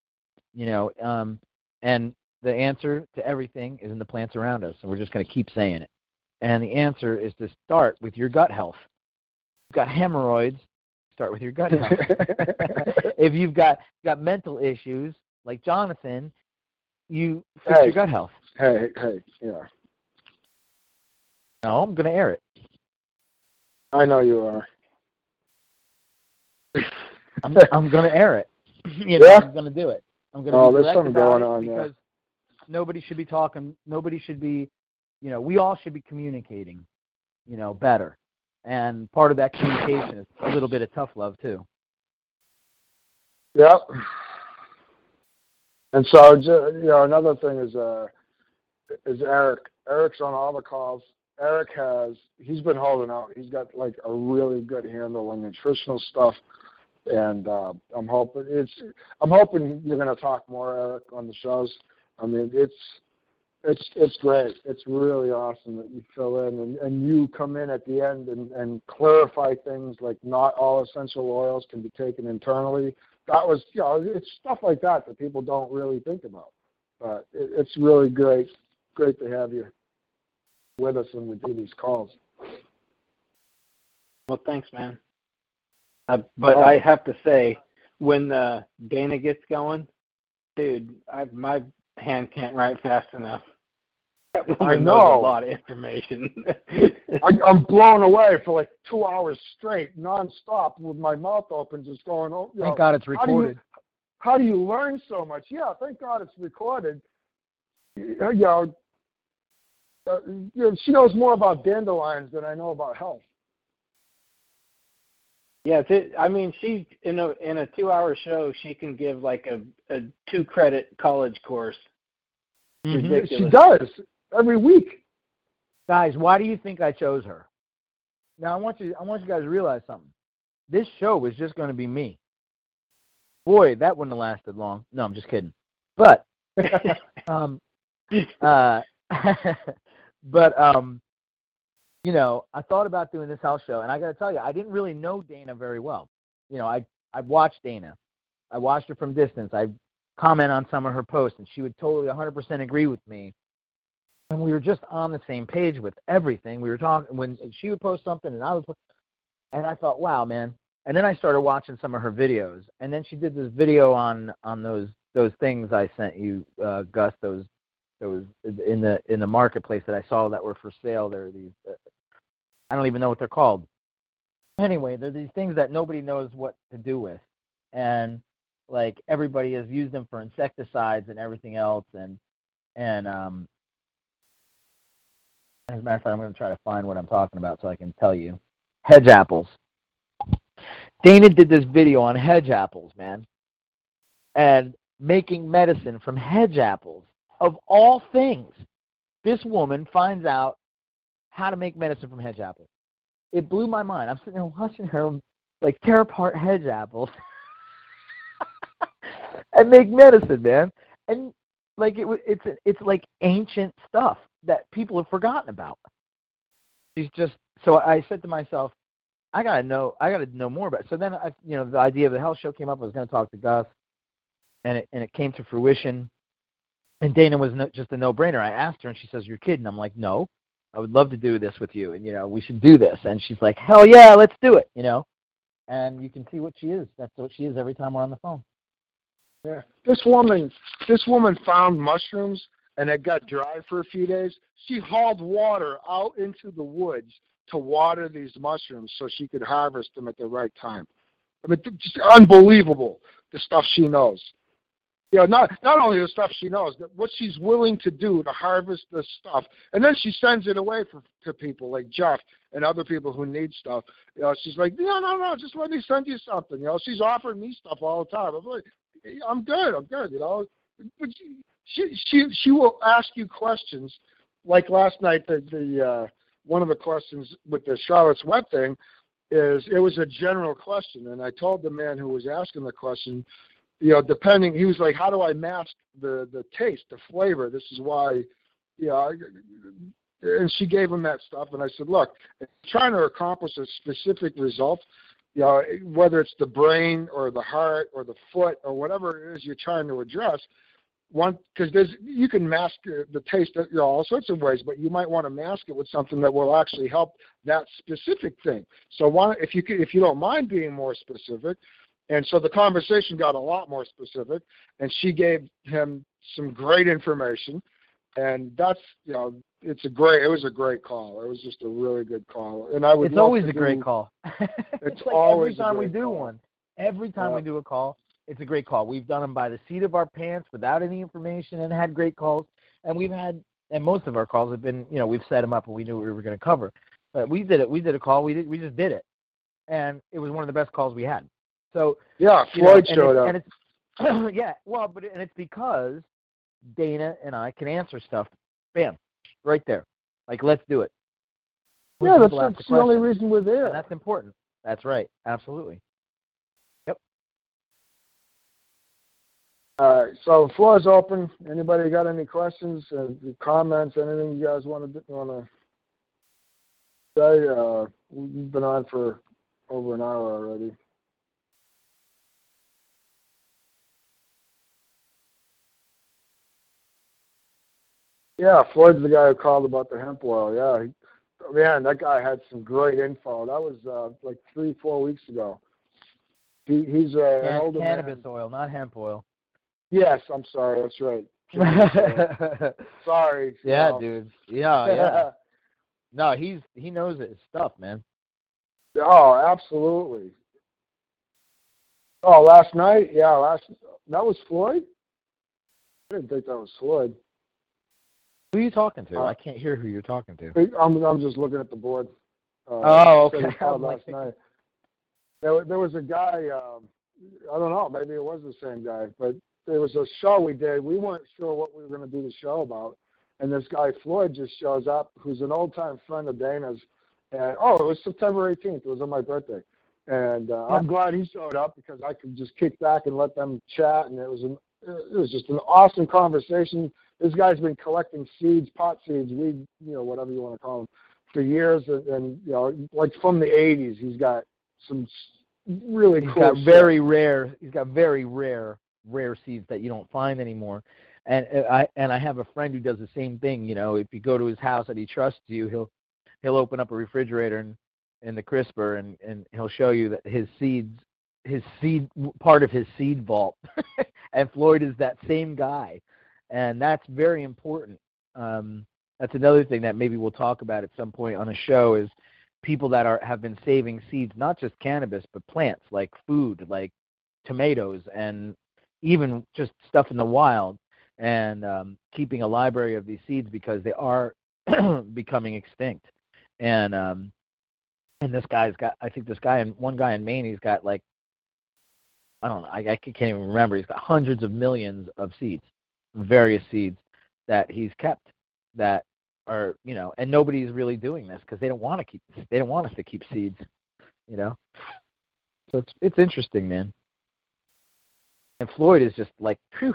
you know. Um, and the answer to everything is in the plants around us, and we're just going to keep saying it. And the answer is to start with your gut health. If you've got hemorrhoids, start with your gut health. If you've got got mental issues like Jonathan, you fix hey. your gut health. Hey, hey, yeah. No, I'm going to air it. I know you are. I'm, I'm going to air it. You know, yeah. I'm going to do it. I'm going to. Oh, be there's something going on there. Because nobody should be talking. Nobody should be, you know, we all should be communicating, you know, better. And part of that communication is a little bit of tough love, too. Yep. And so, you know, another thing is, uh, is Eric. Eric's on all the calls. Eric has, he's been holding out. He's got like a really good handle on nutritional stuff. And uh, I'm hoping it's, I'm hoping you're going to talk more, Eric, on the shows. I mean, it's, it's, it's great. It's really awesome that you fill in and, and you come in at the end and, and clarify things like not all essential oils can be taken internally. That was, you know, it's stuff like that that people don't really think about, but it, it's really great. Great to have you with us when we do these calls. Well, thanks, man. Uh, but oh. I have to say, when uh, Dana gets going, dude, I, my hand can't write fast enough. I know. A lot of information. I, I'm blown away for like two hours straight, nonstop, with my mouth open, just going, oh, you know, thank God it's recorded. How do you, how do you learn so much? Yeah, thank God it's recorded. You know, Uh, you know, she knows more about dandelions than I know about health. Yeah, it, I mean, she in a in a two-hour show, she can give like a, a two-credit college course. Mm-hmm. Ridiculous. She does every week. Guys, why do you think I chose her? Now, I want you I want you guys to realize something. This show was just going to be me. Boy, that wouldn't have lasted long. No, I'm just kidding. But, um, uh. But, um, you know, I thought about doing this house show, and I got to tell you, I didn't really know Dana very well. You know, I I watched Dana. I watched her from distance. I comment on some of her posts, and she would totally one hundred percent agree with me. And we were just on the same page with everything. We were talking when she would post something, and I would post, and I thought, wow, man. And then I started watching some of her videos, and then she did this video on on those those things I sent you, uh, Gus. Those those in the in the marketplace that I saw that were for sale. There are these uh, I don't even know what they're called. Anyway, they're these things that nobody knows what to do with, and like everybody has used them for insecticides and everything else, and and um. As a matter of fact, I'm going to try to find what I'm talking about so I can tell you. Hedge apples. Dana did this video on hedge apples, man, and making medicine from hedge apples. Of all things, this woman finds out how to make medicine from hedge apples. It blew my mind. I'm sitting there watching her like tear apart hedge apples and make medicine, man. And like it, it's it's like ancient stuff that people have forgotten about. She's just, so I said to myself, I got to know, I got to know more about it. So then, I, you know, the idea of the health show came up. I was going to talk to Gus, and it, and it came to fruition. And Dana was no, just a no-brainer. I asked her, and she says, you're kidding. I'm like, no, I would love to do this with you, and, you know, we should do this. And she's like, hell yeah, let's do it, you know. And you can see what she is. That's what she is every time we're on the phone. Yeah. This woman, this woman found mushrooms, and it got dry for a few days. She hauled water out into the woods to water these mushrooms so she could harvest them at the right time. I mean, just unbelievable, the stuff she knows. You know, not, not only the stuff she knows, but what she's willing to do to harvest this stuff. And then she sends it away for, to people like Jeff and other people who need stuff. You know, she's like, no, no, no, just let me send you something. You know, she's offering me stuff all the time. I'm like, I'm good, I'm good, you know. But she, She she she will ask you questions, like last night. The the uh, one of the questions with the Charlotte's Web thing is it was a general question, and I told the man who was asking the question, you know, depending, he was like, how do I mask the the taste, the flavor? This is why, you know. I, and she gave him that stuff, and I said, look, trying to accomplish a specific result, you know, whether it's the brain or the heart or the foot or whatever it is you're trying to address. One, because there's, you can mask the taste, you know, all sorts of ways, but you might want to mask it with something that will actually help that specific thing. So why, if you could, if you don't mind being more specific, and so the conversation got a lot more specific, and she gave him some great information, and that's, you know, it's a great, it was a great call. It was just a really good call, and I would. It's always a great call. It's always a great call. Every time we do one, every time we do a call. It's a great call. We've done them by the seat of our pants without any information and had great calls. And we've had, and most of our calls have been, you know, we've set them up and we knew what we were going to cover. But we did it. We did a call. We did. We just did it. And it was one of the best calls we had. So yeah, Floyd you know, showed it, up. And it's, yeah, well, but and it's because Dana and I can answer stuff. Bam, right there. Like, let's do it. We yeah, that's, that's the, the only reason we're there. And that's important. That's right. Absolutely. All right, so the floor is open. Anybody got any questions, uh, comments, anything you guys want to want to say? Uh, we've been on for over an hour already. Yeah, Floyd's the guy who called about the hemp oil. Yeah, he, man, that guy had some great info. That was uh, like three, four weeks ago. He, he's uh, an older man. Cannabis oil, not hemp oil. Yes, I'm sorry. That's right. Sorry. Yeah, no. Dude. Yeah, yeah. No, he's he knows his stuff, man. Oh, absolutely. Oh, last night? Yeah, last that was Floyd? I didn't think that was Floyd. Who are you talking to? Uh, I can't hear who you're talking to. I'm I'm just looking at the board. Uh, oh, okay. Last night. There, there was a guy, um, I don't know, maybe it was the same guy, but there was a show we did. We weren't sure what we were going to do the show about. And this guy, Floyd, just shows up, who's an old-time friend of Dana's. And, oh, it was September eighteenth. It was on my birthday. And uh, I'm glad he showed up because I could just kick back and let them chat. And it was an, it was just an awesome conversation. This guy's been collecting seeds, pot seeds, weed, you know, whatever you want to call them, for years. And, and you know, like from the eighties, he's got some really he's cool got very rare. He's got very rare rare seeds that you don't find anymore. And I and I have a friend who does the same thing. You know, if you go to his house and he trusts you, he'll he'll open up a refrigerator and, and the crisper, and, and he'll show you that his seeds, his seed part of his seed vault. And Floyd is that same guy, and that's very important. Um, that's another thing that maybe we'll talk about at some point on a show is people that are have been saving seeds, not just cannabis, but plants like food, like tomatoes, and even just stuff in the wild. And um, keeping a library of these seeds because they are becoming extinct. And um, and this guy's got, I think this guy, and one guy in Maine, he's got like, I don't know, I, I can't even remember. He's got hundreds of millions of seeds, various seeds that he's kept that are, you know, and nobody's really doing this because they don't want to keep, they don't want us to keep seeds, you know. So it's it's interesting, man. And Floyd is just like, phew.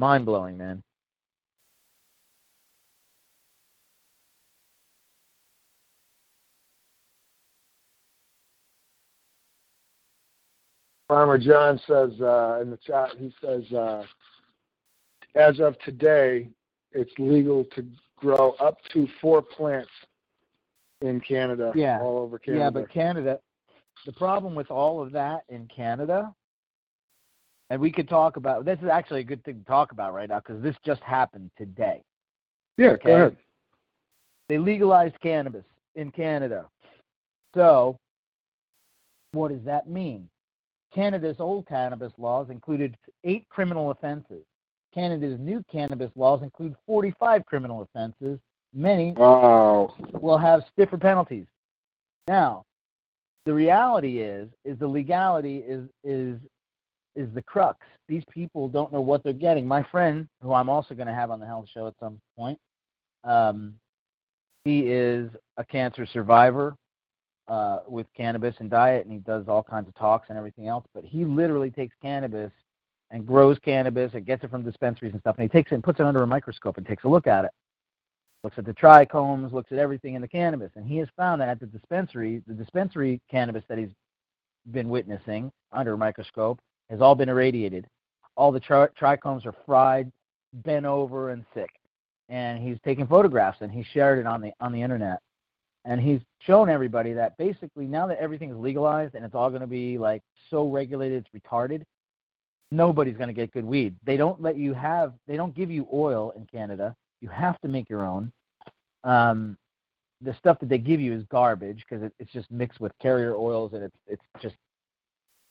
Mind-blowing, man. Farmer John says uh, in the chat, he says, uh, as of today, it's legal to grow up to four plants in Canada, yeah. all over Canada. Yeah, but Canada, the problem with all of that in Canada... And we could talk about, this is actually a good thing to talk about right now because this just happened today. Yeah, okay? Go ahead. They legalized cannabis in Canada. So what does that mean? Canada's old cannabis laws included eight criminal offenses. Canada's new cannabis laws include forty-five criminal offenses. Many wow. will have stiffer penalties. Now, the reality is, is the legality is is... is the crux. These people don't know what they're getting. My friend, who I'm also going to have on the health show at some point, um, he is a cancer survivor uh, with cannabis and diet, and he does all kinds of talks and everything else, but he literally takes cannabis and grows cannabis and gets it from dispensaries and stuff, and he takes it and puts it under a microscope and takes a look at it, looks at the trichomes, looks at everything in the cannabis, and he has found that at the dispensary, the dispensary cannabis that he's been witnessing under a microscope has all been irradiated. All the tri- trichomes are fried, bent over, and sick. And he's taken photographs, and he shared it on the on the internet. And he's shown everybody that basically now that everything's legalized and it's all going to be like so regulated, it's retarded, nobody's going to get good weed. They don't let you have, they don't give you oil in Canada. You have to make your own. Um, the stuff that they give you is garbage because it, it's just mixed with carrier oils, and it's it's just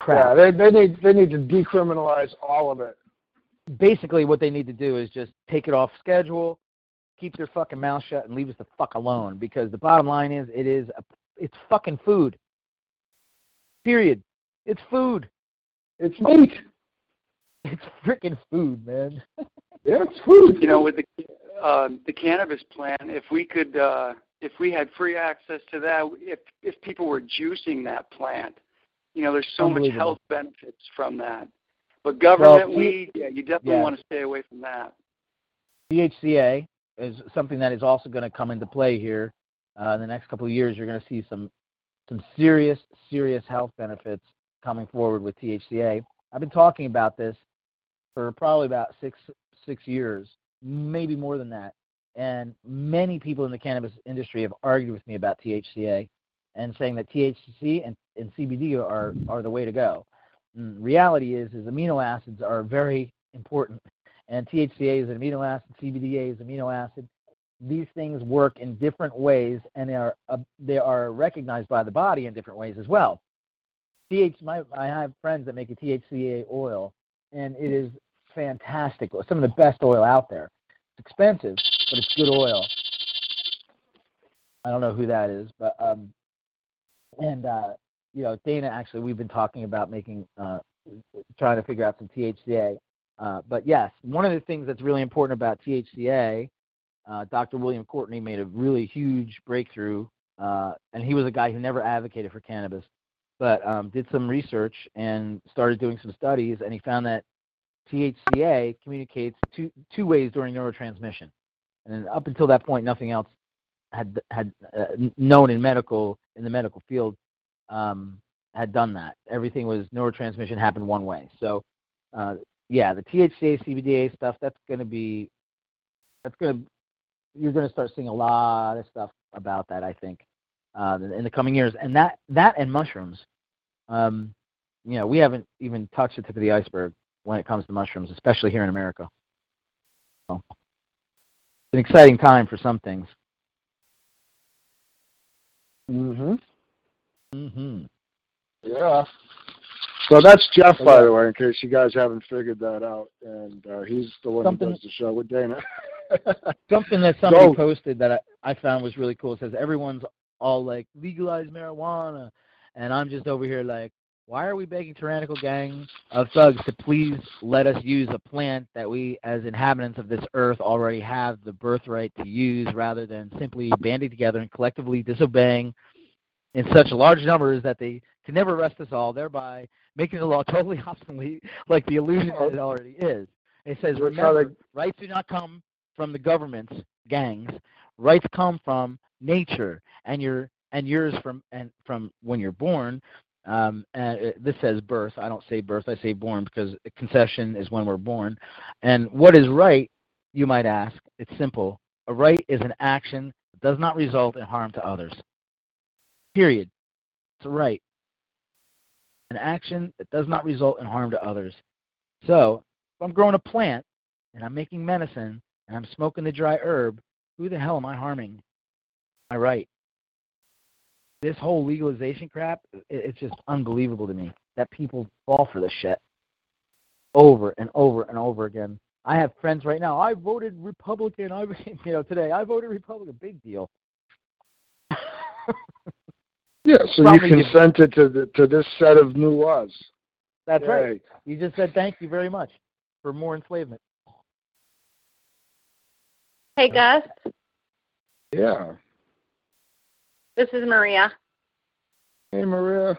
crap. Yeah, they, they need they need to decriminalize all of it. Basically, what they need to do is just take it off schedule, keep their fucking mouth shut, and leave us the fuck alone. Because the bottom line is, it is a, it's fucking food. Period. It's food. It's meat. It's freaking food, man. Yeah, it's food. You know, with the uh, the cannabis plant, if we could, uh, if we had free access to that, if if people were juicing that plant. You know, there's so much health benefits from that. But government well, weed, yeah, you definitely yeah. want to stay away from that. T H C A is something that is also going to come into play here. Uh, in the next couple of years, you're going to see some some serious, serious health benefits coming forward with T H C A. I've been talking about this for probably about six six years, maybe more than that. And many people in the cannabis industry have argued with me about T H C A and saying that T H C and, and C B D are, are the way to go. And reality is, is amino acids are very important, and T H C A is an amino acid, C B D A is an amino acid. These things work in different ways, and they are uh, they are recognized by the body in different ways as well. Th, my, I have friends that make a T H C A oil, and it is fantastic. It's some of the best oil out there. It's expensive, but it's good oil. I don't know who that is, but um. And, uh, you know, Dana, actually, we've been talking about making, uh, trying to figure out some T H C A. Uh, but, yes, one of the things that's really important about T H C A, uh, Doctor William Courtney made a really huge breakthrough, uh, and he was a guy who never advocated for cannabis, but um, did some research and started doing some studies, and he found that T H C A communicates two, two ways during neurotransmission. And up until that point, nothing else had had uh, known in medical in the medical field um, had done that. Everything was neurotransmission happened one way. So uh, yeah, the T H C A, C B D A stuff, that's going to be, that's going to, you're going to start seeing a lot of stuff about that, I think, uh, in the coming years. And that, that and mushrooms, um, you know, we haven't even touched the tip of the iceberg when it comes to mushrooms, especially here in America. So, it's an exciting time for some things. Mm-hmm. Mm-hmm. Yeah. So that's Jeff, by the way, in case you guys haven't figured that out. And uh, he's the one something, who does the show with Dana. Something that somebody so, posted that I, I found was really cool. It says, everyone's all like, legalize marijuana. And I'm just over here like, why are we begging tyrannical gangs of thugs to please let us use a plant that we as inhabitants of this earth already have the birthright to use, rather than simply banding together and collectively disobeying in such large numbers that they can never arrest us all, thereby making the law totally obsolete, like the illusion that it already is. It says, remember, rights do not come from the government's gangs. Rights come from nature, and your and yours from and from when you're born. Um, and it, this says birth. I don't say birth. I say born, because concession is when we're born. And what is right, you might ask? It's simple. A right is an action that does not result in harm to others. Period. It's a right. An action that does not result in harm to others. So if I'm growing a plant and I'm making medicine and I'm smoking the dry herb, who the hell am I harming? My right. This whole legalization crap, it's just unbelievable to me that people fall for this shit over and over and over again. I have friends right now, I voted Republican, I, you know, today, I voted Republican, big deal. Yeah, so probably you consented to the, to this set of new laws. That's Yay. Right. You just said thank you very much for more enslavement. Hey, Gus. Yeah. This is Maria. Hey, Maria.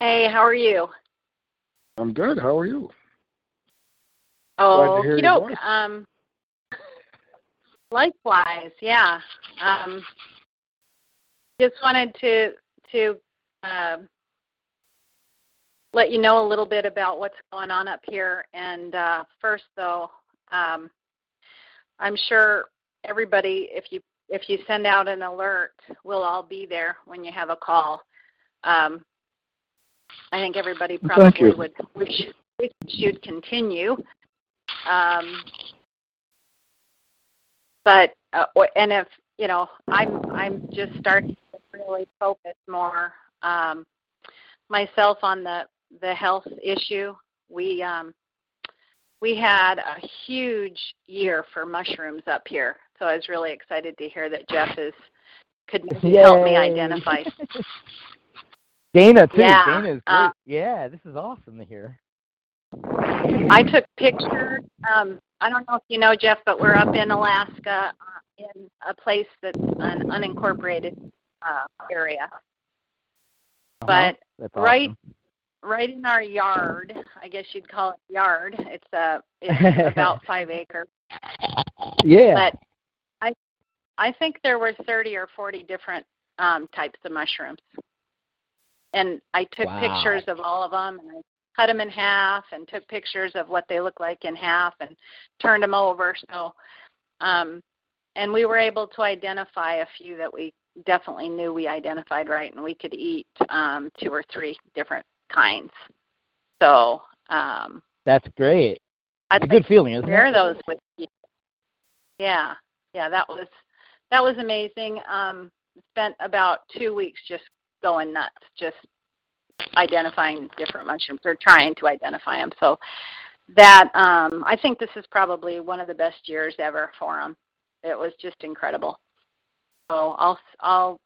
Hey, how are you? I'm good. How are you? Oh, you know, um, likewise, yeah. Um, just wanted to to uh, let you know a little bit about what's going on up here. And uh, first, though, um, I'm sure everybody, if you If you send out an alert, we'll all be there when you have a call. Um, I think everybody probably would wish we should continue. Um, but uh, and if you know, I'm I'm just starting to really focus more um, myself on the the health issue. We um, we had a huge year for mushrooms up here. So I was really excited to hear that Jeff is could Yay. Help me identify. Dana too. Yeah. Dana's great. Uh, yeah, this is awesome to hear. I took pictures. Um, I don't know if you know, Jeff, but we're up in Alaska uh, in a place that's an unincorporated uh, area. Uh-huh. But that's awesome. right, right in our yard, I guess you'd call it yard. It's a uh, it's about five acres. Yeah. But I I think there were thirty or forty different um, types of mushrooms. And I took wow. pictures of all of them, and I cut them in half and took pictures of what they look like in half and turned them over. So, um, and we were able to identify a few that we definitely knew we identified right, and we could eat um, two or three different kinds. So. Um, That's great. It's a good feeling, isn't it? Share those with you. Yeah, yeah, that was that was amazing. Um, spent about two weeks just going nuts, just identifying different mushrooms or trying to identify them. So that um, I think this is probably one of the best years ever for them. It was just incredible. So I'll I'll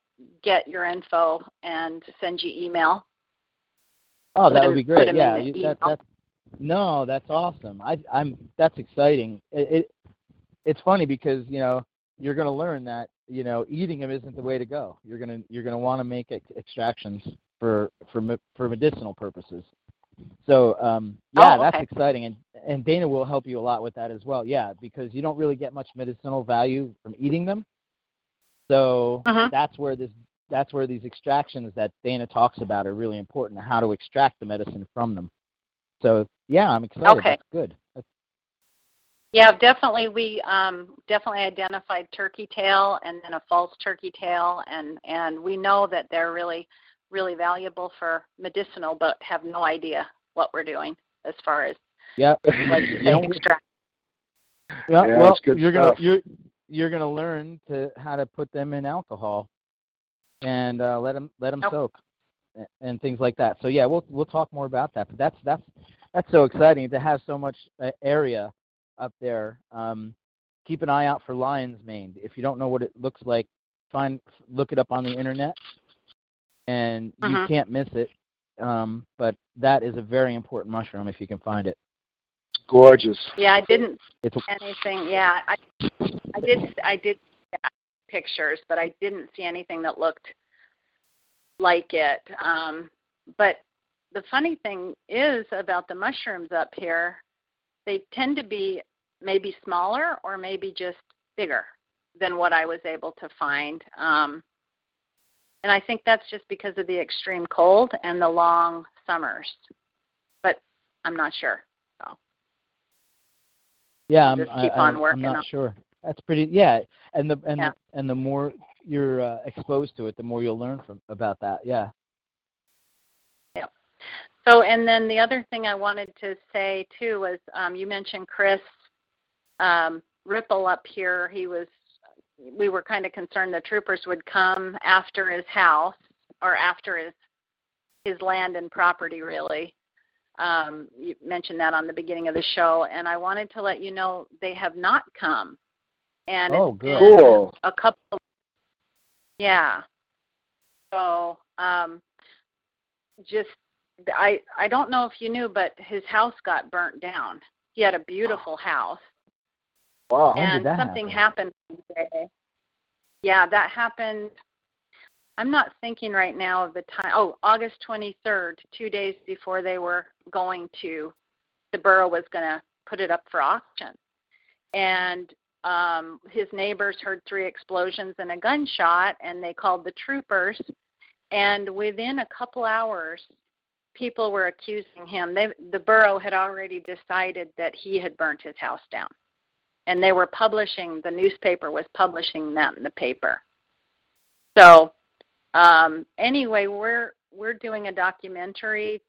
get your info and send you email. Oh, that put would be great. Put yeah, you, that, that's, no, that's awesome. I, I'm that's exciting. It, it, It's funny because, you know, you're going to learn that, you know, eating them isn't the way to go. You're going to you're going to want to make extractions for for for medicinal purposes. So, um, yeah, oh, okay. That's exciting. And, and Dana will help you a lot with that as well. Yeah, because you don't really get much medicinal value from eating them. So uh-huh. that's where this that's where these extractions that Dana talks about are really important, how to extract the medicine from them. So yeah, I'm excited. Okay. That's good. That's- yeah, definitely. We um, definitely identified turkey tail and then a false turkey tail, and and we know that they're really, really valuable for medicinal, but have no idea what we're doing as far as yeah, like you say, extract. Yeah, yeah, well, you're stuff. gonna you're you're gonna learn to how to put them in alcohol, and uh, let them let them oh. soak, and, and things like that. So yeah, we'll we'll talk more about that. But that's that's that's so exciting to have so much uh, area up there. Um, keep an eye out for lion's mane. If you don't know what it looks like, find look it up on the internet, and mm-hmm. you can't miss it. Um, but that is a very important mushroom if you can find it. Gorgeous. Yeah, I didn't it's see anything. Yeah, I, I did. I did yeah, pictures, but I didn't see anything that looked like it. Um, but the funny thing is about the mushrooms up here, they tend to be maybe smaller or maybe just bigger than what I was able to find. Um, and I think that's just because of the extreme cold and the long summers. But I'm not sure. So. Yeah, I'm, Just keep I, on working I'm not on. sure. That's pretty. Yeah, and the and yeah. the, and the more you're uh, exposed to it, the more you'll learn from about that. Yeah. Yeah. So, and then the other thing I wanted to say too was um, you mentioned Chris um, Ripple up here. He was. We were kind of concerned the troopers would come after his house or after his his land and property, really. Um, you mentioned that on the beginning of the show, and I wanted to let you know they have not come. And oh, it's cool. A couple. Of, yeah. So, um, just I I don't know if you knew, but his house got burnt down. He had a beautiful house. Wow. And something happen? happened. Today. Yeah, that happened. I'm not thinking right now of the time. Oh, August twenty-third, two days before they were going to, the borough was going to put it up for auction. And um, his neighbors heard three explosions and a gunshot, and they called the troopers. And within a couple hours, people were accusing him. They, the borough had already decided that he had burnt his house down. And they were publishing, the newspaper was publishing that in the paper. So... Um, anyway, we're we're doing a documentary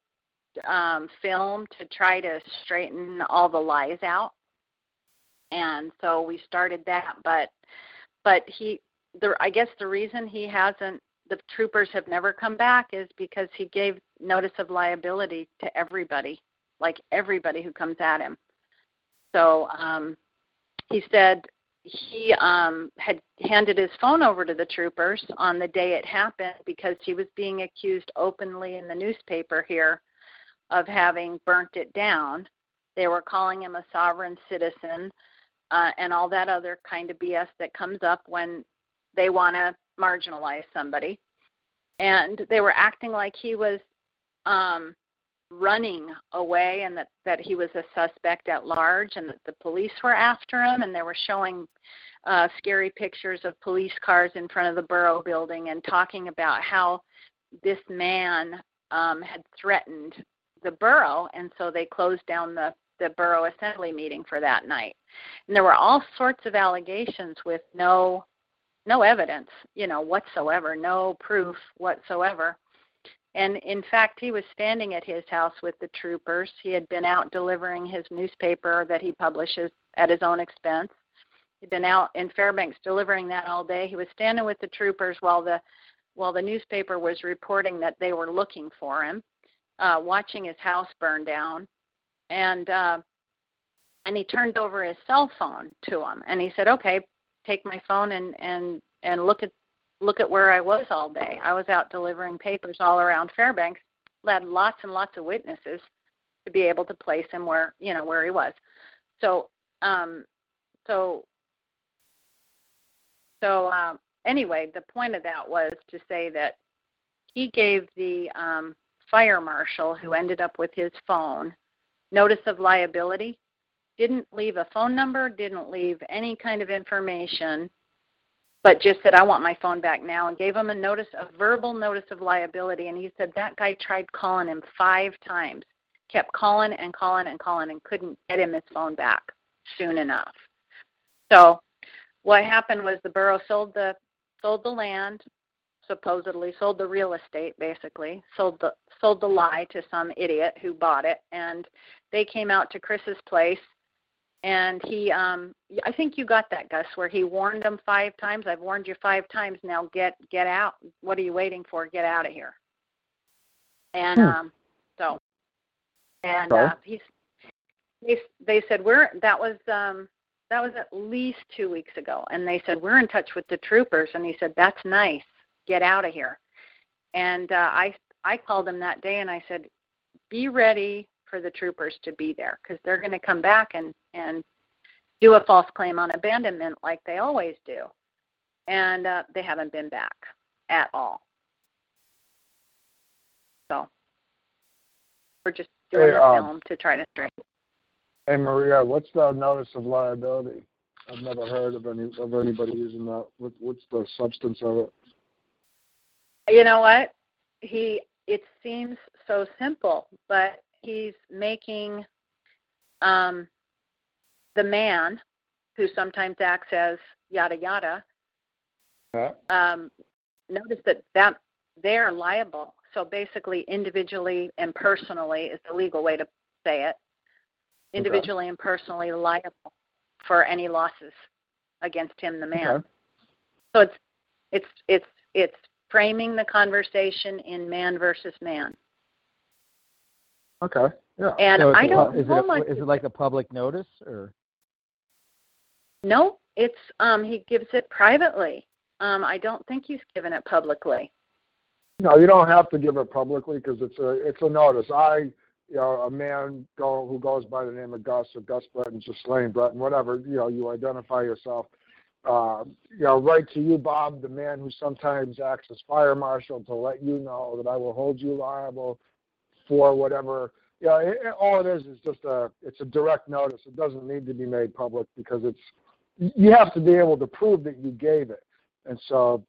um, film to try to straighten all the lies out, and so we started that. But but he, the, I guess the reason he hasn't, the troopers have never come back is because he gave notice of liability to everybody, like everybody who comes at him. So um, he said. He um, had handed his phone over to the troopers on the day it happened because he was being accused openly in the newspaper here of having burnt it down. They were calling him a sovereign citizen uh, and all that other kind of B S that comes up when they want to marginalize somebody. And they were acting like he was um, running away and that, that he was a suspect at large and that the police were after him, and they were showing uh, scary pictures of police cars in front of the borough building and talking about how this man um, had threatened the borough, and so they closed down the, the borough assembly meeting for that night. And there were all sorts of allegations with no no evidence, you know, whatsoever, no proof whatsoever. And, in fact, he was standing at his house with the troopers. He had been out delivering his newspaper that he publishes at his own expense. He'd been out in Fairbanks delivering that all day. He was standing with the troopers while the while the newspaper was reporting that they were looking for him, uh, watching his house burn down. And uh, and he turned over his cell phone to him, and he said, okay, take my phone and, and, and look at Look at where I was all day. I was out delivering papers all around Fairbanks. Had lots and lots of witnesses to be able to place him where you know where he was. So, um, so, so um, anyway, the point of that was to say that he gave the um, fire marshal who ended up with his phone notice of liability. Didn't leave a phone number. Didn't leave any kind of information. But just said, I want my phone back now, and gave him a notice, a verbal notice of liability. And he said that guy tried calling him five times. kept calling and calling and calling and couldn't get him his phone back soon enough. So what happened was the borough sold the sold the land, supposedly sold the real estate, basically sold the sold the lie to some idiot who bought it, and they came out to Chris's place, and he, um, I think you got that, Gus, where he warned them five times. I've warned you five times. Now get get out. What are you waiting for? Get out of here. And hmm. um, so, and uh, he's they they said we're that was. Um, That was at least two weeks ago. And they said, we're in touch with the troopers. And he said, that's nice. Get out of here. And uh, I I called him that day and I said, be ready for the troopers to be there because they're going to come back and, and do a false claim on abandonment like they always do. And uh, they haven't been back at all. So we're just doing hey, a um, film to try to straighten. Hey, Maria, what's the notice of liability? I've never heard of any of anybody using that. What, what's the substance of it? You know what? He It seems so simple, but he's making um, the man, who sometimes acts as yada yada, huh? um, notice that, that they're liable. So basically, individually and personally is the legal way to say it. Individually okay. and personally liable for any losses against him, the man. Okay. So it's it's it's it's framing the conversation in man versus man. Okay. Yeah. And so I don't is know it a, much. Is it like a public notice or? No, it's um he gives it privately. Um, I don't think he's given it publicly. No, you don't have to give it publicly because it's a it's a notice. I. You know, a man go, who goes by the name of Gus or Gus Breton, Ghislaine Breton, whatever, you know, you identify yourself. Uh, you know, write to you, Bob, the man who sometimes acts as fire marshal, to let you know that I will hold you liable for whatever. You know, it, it, all it is is just a, it's a direct notice. It doesn't need to be made public because it's, you have to be able to prove that you gave it. And so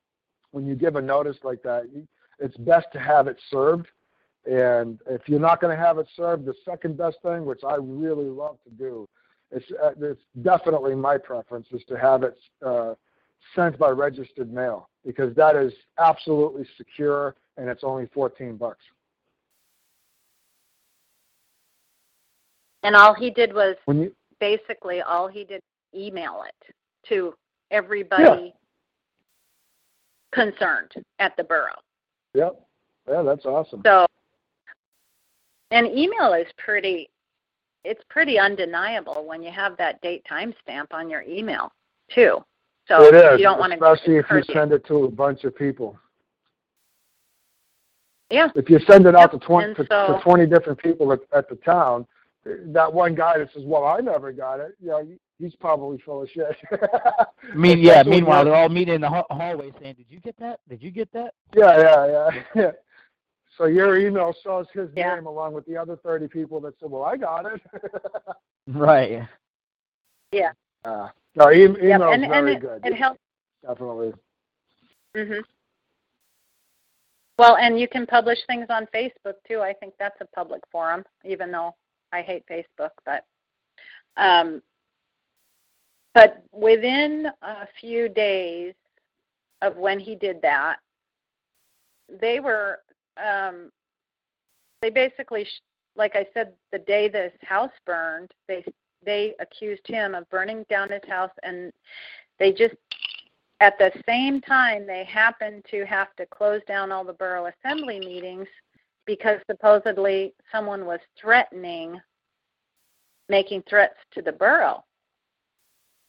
when you give a notice like that, you, it's best to have it served. And if you're not going to have it served, the second best thing, which I really love to do, it's, uh, it's definitely my preference, is to have it uh, sent by registered mail, because that is absolutely secure, and it's only fourteen bucks. And all he did was, when you, basically all he did was email it to everybody yeah. concerned at the borough. Yep. Yeah, that's awesome. So. And email is pretty, it's pretty undeniable when you have that date time stamp on your email, too. So it is, you don't want to especially if you send it to a bunch of people. Yeah. If you send it out yep. to, twenty, to, so, to twenty different people at, at the town, that one guy that says, well, I never got it, you know, he's probably full of shit. mean, yeah, meanwhile, they're all meeting in the ha- hallway saying, did you get that? Did you get that? Yeah, yeah, yeah. So your email shows his yeah. name along with the other thirty people that said, well, I got it. right. Yeah. Uh, no, e- email is yep. very and it, good. It helps. Definitely. Mm-hmm. Well, and you can publish things on Facebook, too. I think that's a public forum, even though I hate Facebook. But um, but within a few days of when he did that, they were... Um, they basically, like I said, the day this house burned, they they accused him of burning down his house, and they just, at the same time, they happened to have to close down all the borough assembly meetings because supposedly someone was threatening, making threats to the borough.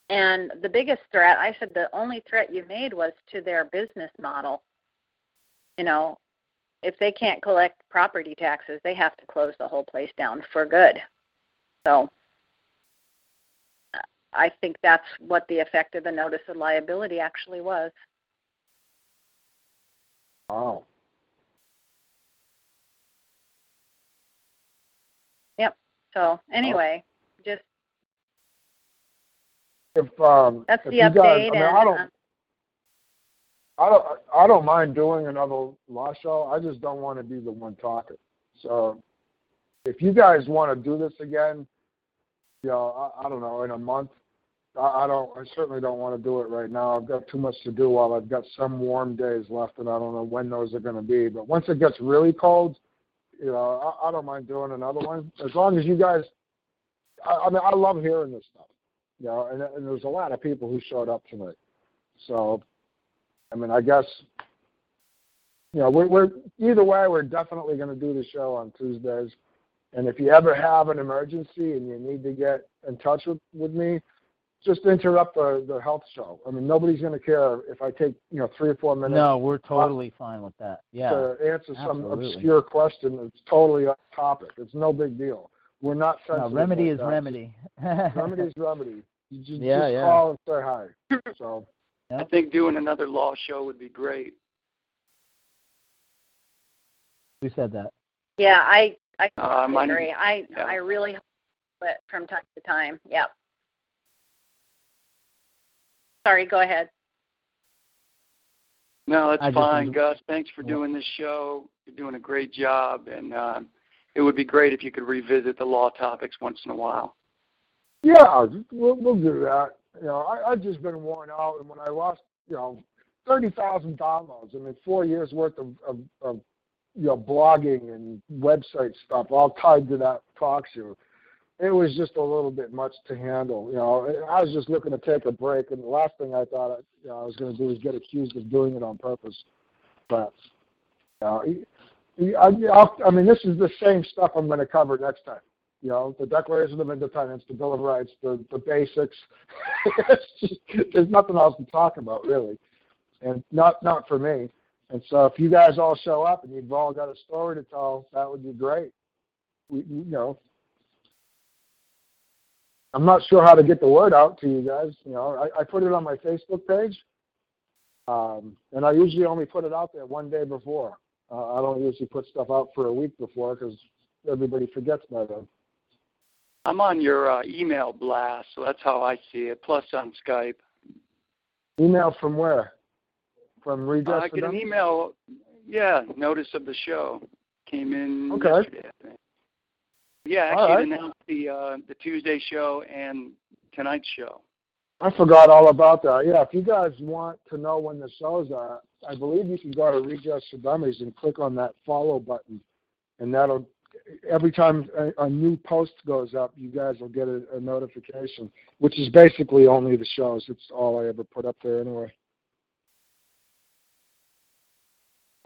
And the biggest threat, I said, the only threat you made was to their business model, you know. If they can't collect property taxes, they have to close the whole place down for good. So I think that's what the effect of the notice of liability actually was. Oh. Yep. So anyway, oh. just if um, that's if the update. Guys, I mean, and, I don't. I don't mind doing another law show. I just don't want to be the one talking. So, if you guys want to do this again, you know, I, I don't know, in a month, I, I don't, I certainly don't want to do it right now. I've got too much to do while I've got some warm days left, and I don't know when those are going to be. But once it gets really cold, you know, I, I don't mind doing another one. As long as you guys, I, I mean, I love hearing this stuff, you know, and, and there's a lot of people who showed up tonight. So, I mean, I guess, you know, we're, we're either way, we're definitely going to do the show on Tuesdays. And if you ever have an emergency and you need to get in touch with, with me, just interrupt the, the health show. I mean, nobody's going to care if I take, you know, three or four minutes. No, we're totally up, fine with that. Yeah, to answer absolutely. some obscure question that's totally off topic. It's no big deal. We're not sensitive. No, remedy like is that. remedy. Remedy is remedy. You just, yeah, just yeah. call and say hi. So. Yep. I think doing another law show would be great. Who said that? Yeah, I I uh, agree. Mine, I yeah. I really hope it from time to time. Yep. Sorry, go ahead. No, that's I fine, just, Gus. Thanks for yeah. doing this show. You're doing a great job, and uh, it would be great if you could revisit the law topics once in a while. Yeah, we'll, we'll do that. You know, I, I've just been worn out, and when I lost, you know, thirty thousand downloads, I mean, four years' worth of, of, of, you know, blogging and website stuff, all tied to that TalkShoe. It was just a little bit much to handle. You know, I was just looking to take a break, and the last thing I thought I, you know, I was going to do was get accused of doing it on purpose. But, you know, I, I'll, I mean, this is the same stuff I'm going to cover next time. You know, the Declaration of Independence, the Bill of Rights, the, the basics. Just, there's nothing else to talk about, really, and not not for me. And so if you guys all show up and you've all got a story to tell, that would be great. We, you know, I'm not sure how to get the word out to you guys. You know, I, I put it on my Facebook page, um, and I usually only put it out there one day before. Uh, I don't usually put stuff out for a week before because everybody forgets by then. I'm on your uh, email blast, so that's how I see it, plus on Skype. Email from where? From Redress uh, I get an email, yeah, notice of the show. Came in okay. yesterday, I think. Yeah, actually right. It announced the, uh, the Tuesday show and tonight's show. I forgot all about that. Yeah, if you guys want to know when the shows are, I believe you can go to Redress For Dummies and click on that follow button, and that'll... Every time a, a new post goes up, you guys will get a, a notification, which is basically only the shows. It's all I ever put up there anyway.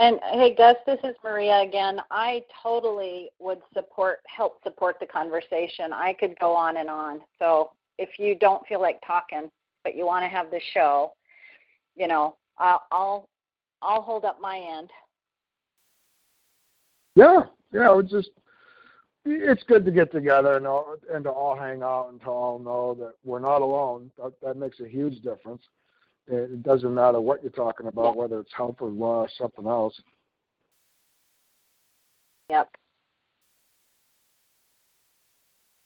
And, hey, Gus, this is Maria again. I totally would support, help support the conversation. I could go on and on. So if you don't feel like talking but you want to have the show, you know, I'll, I'll, I'll hold up my end. Yeah. Yeah, it's just, it's good to get together and, all, and to all hang out and to all know that we're not alone. That, that makes a huge difference. It doesn't matter what you're talking about, whether it's health or law or something else. Yep.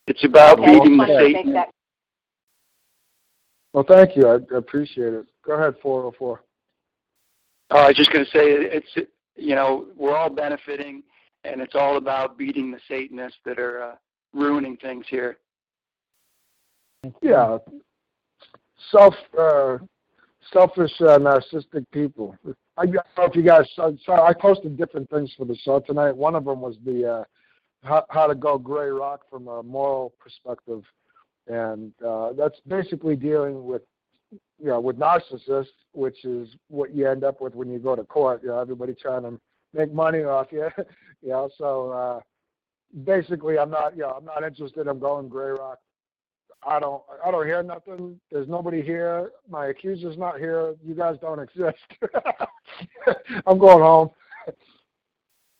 It's about okay, beating the Satan. That- well, thank you. I appreciate it. Go ahead, four oh four. Uh, I was just going to say, it's, you know, we're all benefiting. And it's all about beating the Satanists that are uh, ruining things here. Yeah, self, uh, selfish, uh, narcissistic people. I don't know if you guys saw, saw. I posted different things for the show tonight. One of them was the uh, how, how to go gray rock from a moral perspective, and uh, that's basically dealing with, you know, with narcissists, which is what you end up with when you go to court. You know, everybody trying to make money off you, you know, so uh, basically I'm not, you know, I'm not interested. I'm going gray rock. I don't, I don't hear nothing. There's nobody here. My accuser's not here. You guys don't exist. I'm going home.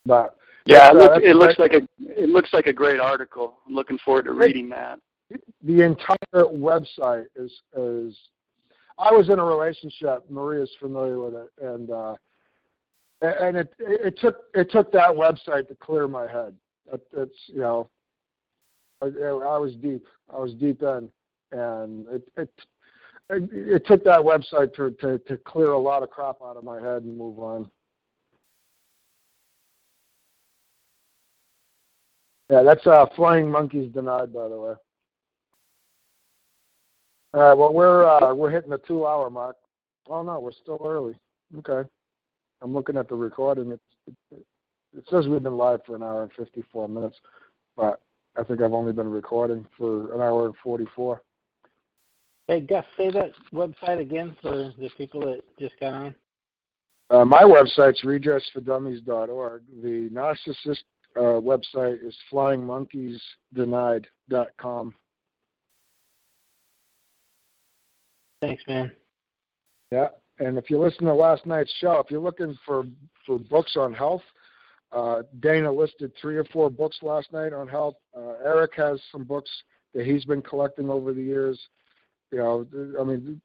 But yeah, it, uh, looks, it looks like a, it looks like a great article. I'm looking forward to reading that. The entire website is, is, I was in a relationship. Maria's familiar with it. And, uh, And it it took it took that website to clear my head. It, it's you know, I, I was deep. I was deep in, and it it it, it took that website to, to, to clear a lot of crap out of my head and move on. Yeah, that's uh, Flying Monkeys Denied, by the way. All right, well, we're uh, we're hitting the two-hour mark. Oh, no, we're still early. Okay. I'm looking at the recording. It, it, it says we've been live for an hour and fifty-four minutes, but I think I've only been recording for an hour and forty-four. Hey, Gus, say that website again for the people that just got on. Uh, my website's redress for dummies dot org. The narcissist uh, website is flying monkeys denied dot com. Thanks, man. Yeah, and if you listen to last night's show, if you're looking for, for books on health, uh, Dana listed three or four books last night on health. Uh, Eric has some books that he's been collecting over the years. You know, I mean,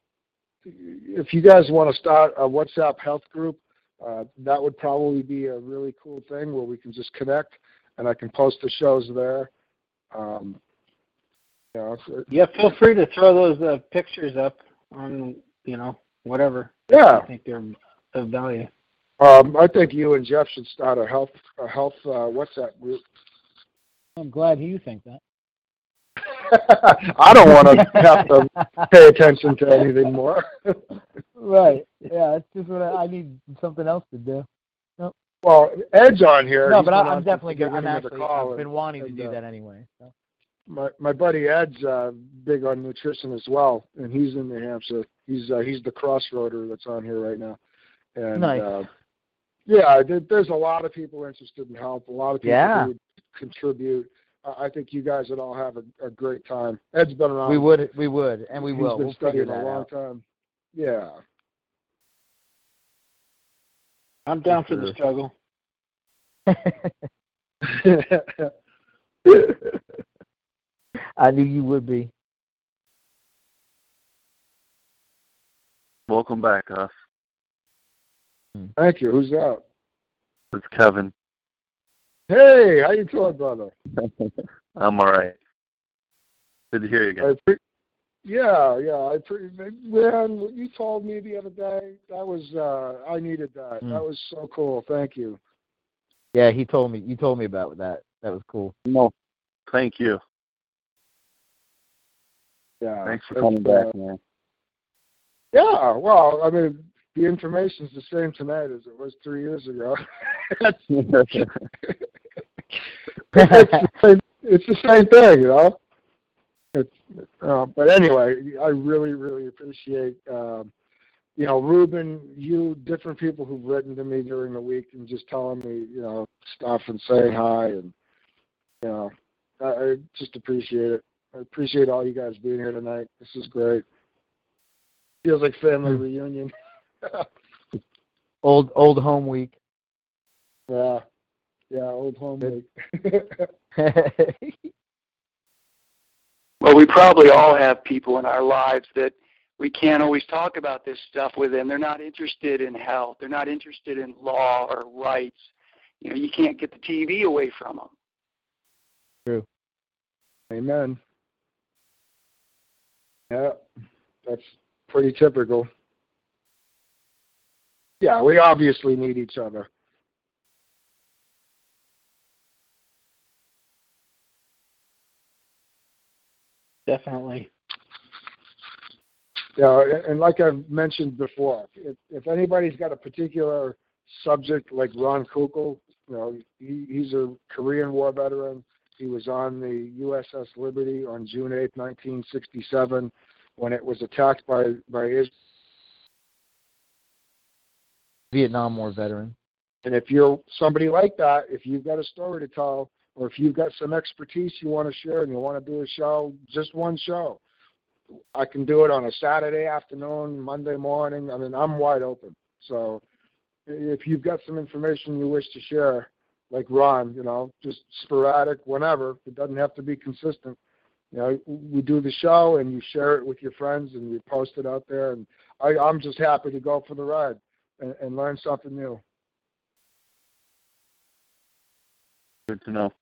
if you guys want to start a WhatsApp health group, uh, that would probably be a really cool thing where we can just connect and I can post the shows there. Um, you know, yeah, feel free to throw those uh, pictures up on, you know, whatever. Yeah. I think they're of value. Um, I think you and Jeff should start a health a health uh, WhatsApp group. I'm glad you think that. I don't want to have to pay attention to anything more. Right. Yeah, it's just what I, I need something else to do. Nope. Well, Ed's on here. No, but I, I'm definitely going to actually, I've and, been wanting and, to do uh, that anyway. So. My my buddy Ed's uh, big on nutrition as well, and he's in New Hampshire. He's uh, he's the crossroader that's on here right now. And, nice. Uh, yeah, there's a lot of people interested in health. A lot of people yeah. who would contribute. I think you guys would all have a, a great time. Ed's been around. We would, we would, and we He's will. He's been we'll studying a long out. time. Yeah. I'm down for, for the struggle. I knew you would be. Welcome back, Gus. Thank you. Who's out? It's Kevin. Hey, how you doing, brother? I'm all right. Good to hear you again. Pre- yeah, yeah. I pre- man, what you told me the other day, that was uh, I needed that. Mm. That was so cool. Thank you. Yeah, he told me. You told me about that. That was cool. No, thank you. Yeah. Thanks for coming uh, back, man. Yeah. Well, I mean, the information's the same tonight as it was three years ago. it's, the same, it's the same thing, you know. It's, uh, but anyway, I really, really appreciate, um, you know, Ruben, you, different people who've written to me during the week and just telling me, you know, stuff and saying hi, and you know, I, I just appreciate it. I appreciate all you guys being here tonight. This is great. Feels like family reunion. old old home week. Yeah, yeah, old home week. Well, we probably all have people in our lives that we can't always talk about this stuff with them. They're not interested in health. They're not interested in law or rights. You know, you can't get the T V away from them. True. Amen. Yeah, that's pretty typical. Yeah, we obviously need each other. Definitely. Yeah, and like I've mentioned before, if, if anybody's got a particular subject, like Ron Kukul, you know, he, he's a Korean War veteran. He was on the U S S Liberty on June eighth, nineteen sixty-seven, when it was attacked by, by Israel. Vietnam War veteran. And if you're somebody like that, if you've got a story to tell, or if you've got some expertise you want to share and you want to do a show, just one show. I can do it on a Saturday afternoon, Monday morning. I mean, I'm wide open. So if you've got some information you wish to share, like Ron, you know, just sporadic, whenever. It doesn't have to be consistent. You know, we do the show and you share it with your friends and you post it out there. And I, I'm just happy to go for the ride and, and learn something new. Good to know.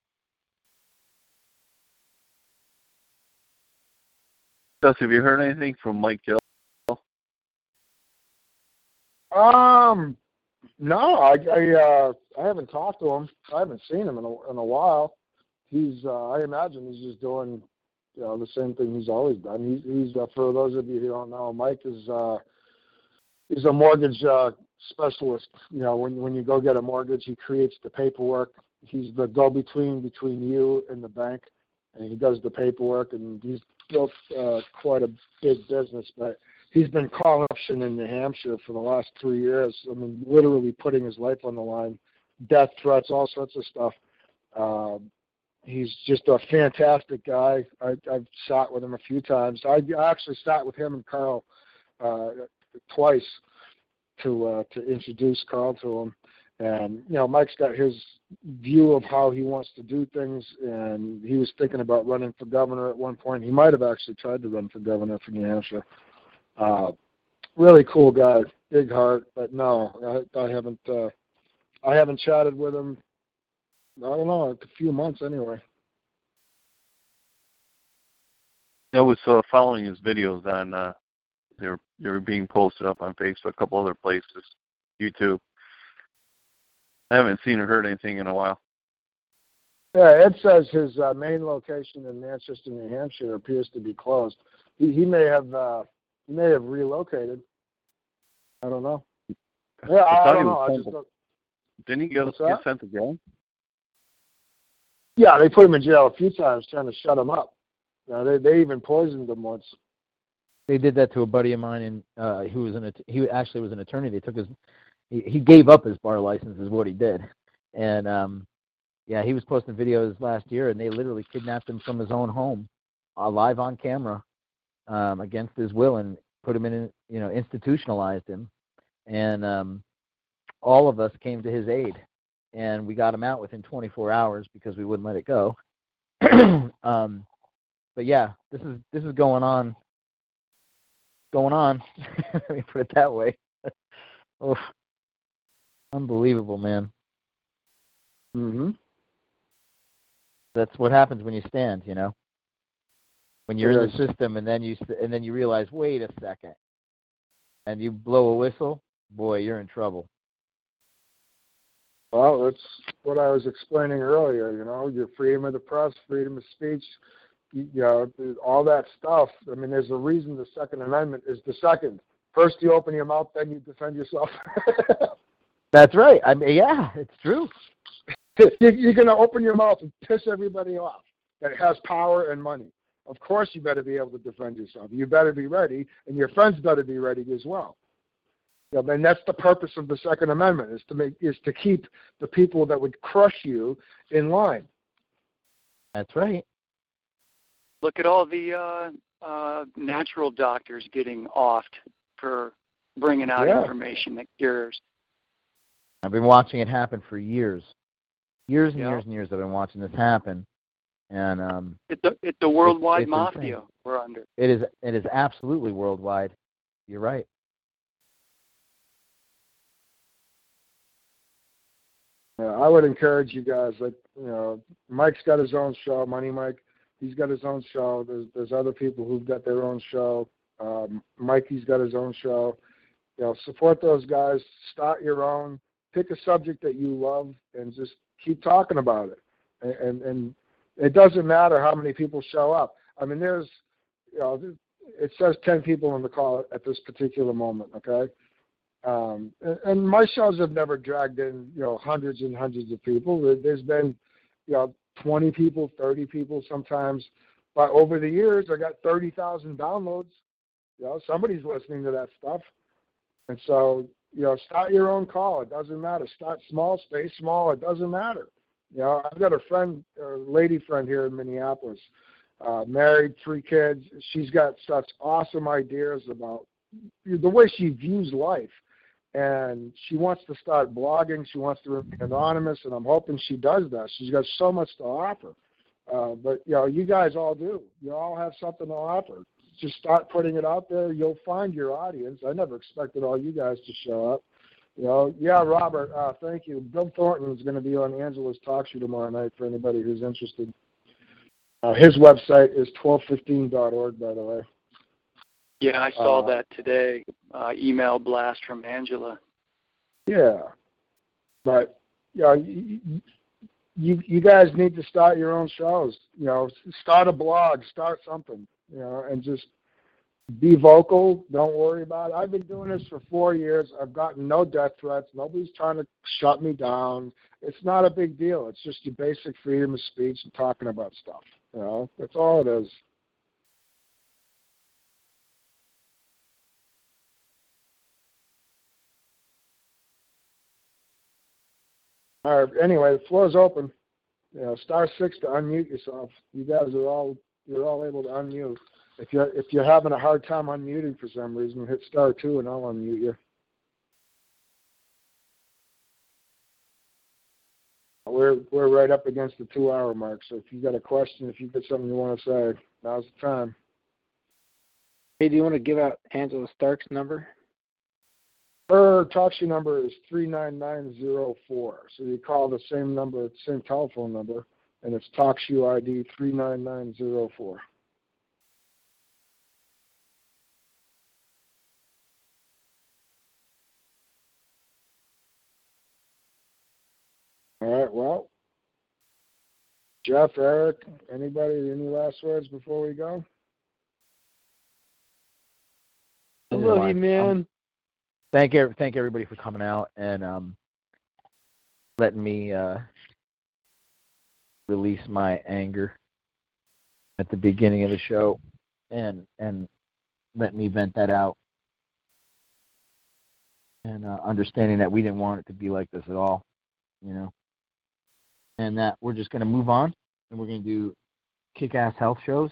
Have you heard anything from Mike Gill? Um, no, I I, uh, I haven't talked to him. I haven't seen him in a, in a while. he's, uh, I imagine he's just doing, you know, the same thing he's always done. He's, he's uh, for those of you who don't know, Mike is, uh, he's a mortgage uh, specialist. You know, when when you go get a mortgage, he creates the paperwork. He's the go-between between you and the bank, and he does the paperwork, and he's built uh, quite a big business, but he's been corruption in New Hampshire for the last three years. I mean, literally putting his life on the line, death threats, all sorts of stuff. Um, he's just a fantastic guy. I, I've sat with him a few times. I, I actually sat with him and Carl uh, twice to uh, to introduce Carl to him. And, you know, Mike's got his view of how he wants to do things, and he was thinking about running for governor at one point. He might have actually tried to run for governor for New Hampshire. Uh, really cool guy, big heart. But no, I, I haven't uh, I haven't chatted with him, I don't know, a few months anyway. I was uh, following his videos on, uh, they were, they were being posted up on Facebook, a couple other places, YouTube. I haven't seen or heard anything in a while. Yeah, Ed says his uh, main location in Manchester, New Hampshire, appears to be closed. He, he may have uh, he may have relocated. I don't know. Yeah, I, I don't know. I just don't... Didn't he get, get sent to jail? Yeah, they put him in jail a few times trying to shut him up. Now, they they even poisoned him once. They did that to a buddy of mine, and uh, who was an he actually was an attorney. They took his. He gave up his bar license is what he did. And, um, yeah, he was posting videos last year, and they literally kidnapped him from his own home, uh, live on camera, um, against his will, and put him in, you know, institutionalized him. And um, all of us came to his aid, and we got him out within twenty-four hours because we wouldn't let it go. um, but, yeah, this is this is going on. Going on. Let me put it that way. Oof. Unbelievable, man. Mm-hmm. That's what happens when you stand, you know. When you're in the system, and then you and then you realize, wait a second, and you blow a whistle, boy, you're in trouble. Well, that's what I was explaining earlier. You know, your freedom of the press, freedom of speech, you know, all that stuff. I mean, there's a reason the Second Amendment is the second. First, you open your mouth, then you defend yourself. That's right. I mean, yeah, it's true. You're going to open your mouth and piss everybody off that has power and money. Of course, you better be able to defend yourself. You better be ready, and your friends better be ready as well. You know, and that's the purpose of the Second Amendment, is to make is to keep the people that would crush you in line. That's right. Look at all the uh, uh, natural doctors getting offed for bringing out yeah. information that cures. I've been watching it happen for years, years and yeah. years and years. I've been watching this happen, and um, it's a, it's a worldwide it's, it's mafia insane. We're under. It is it is absolutely worldwide. You're right. Yeah, I would encourage you guys. Like, you know, Mike's got his own show, Money Mike. He's got his own show. There's there's other people who've got their own show. Um, Mikey's got his own show. You know, support those guys. Start your own. Pick a subject that you love and just keep talking about it. And, and, and it doesn't matter how many people show up. I mean, there's, you know, it says ten people on the call at this particular moment, okay? Um, and, and my shows have never dragged in, you know, hundreds and hundreds of people. There's been, you know, twenty people, thirty people sometimes. But over the years, I got thirty thousand downloads. You know, somebody's listening to that stuff. And so, you know, start your own call. It doesn't matter. Start small, stay small. It doesn't matter. You know, I've got a friend, a lady friend here in Minneapolis, uh, married, three kids. She's got such awesome ideas about the way she views life. And she wants to start blogging. She wants to remain anonymous, and I'm hoping she does that. She's got so much to offer. Uh, but, you know, you guys all do. You all have something to offer. Just start putting it out there. You'll find your audience. I never expected all you guys to show up. You know, yeah, Robert, uh, thank you. Bill Thornton is going to be on Angela's Talk Show tomorrow night for anybody who's interested. Uh, his website is twelve fifteen dot org, by the way. Yeah, I saw uh, that today, uh, email blast from Angela. Yeah. But, you know, you you guys need to start your own shows. You know, start a blog, start something. You know, and just be vocal. Don't worry about it. I've been doing this for four years. I've gotten no death threats. Nobody's trying to shut me down. It's not a big deal. It's just your basic freedom of speech and talking about stuff. You know, that's all it is. All right. Anyway, the floor is open. You know, star six to unmute yourself. You guys are all you're all able to unmute. If you're if you're having a hard time unmuting for some reason, hit star two and I'll unmute you. We're we're right up against the two hour mark. So if you got a question, if you got something you want to say, now's the time. Hey, do you want to give out Angela Stark's number? Her TalkShoe number is three nine nine zero four. So you call the same number, same telephone number, and it's TalkShoe I D three nine nine zero four. All right, well, Jeff, Eric, anybody, any last words before we go? I love you, man. Um, Thank thank everybody for coming out and um, letting me uh, release my anger at the beginning of the show and and let me vent that out. And uh, understanding that we didn't want it to be like this at all, you know. And that we're just going to move on and we're going to do kick-ass health shows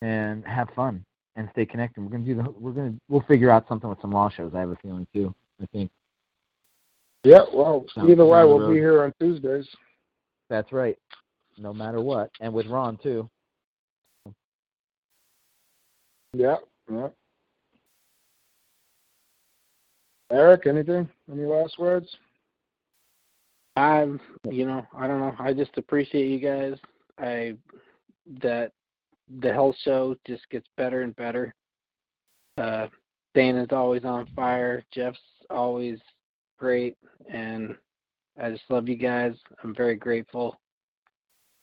and have fun. And stay connected. We're gonna do the. We're gonna. We'll figure out something with some law shows. I have a feeling too. I think. Yeah. Well, so, either way, we'll be here on Tuesdays. That's right. No matter what, and with Ron too. Yeah. Yeah. Eric, anything? Any last words? I'm. You know, I don't know. I just appreciate you guys. I. That. The health show just gets better and better. Uh, Dana's always on fire. Jeff's always great. And I just love you guys. I'm very grateful.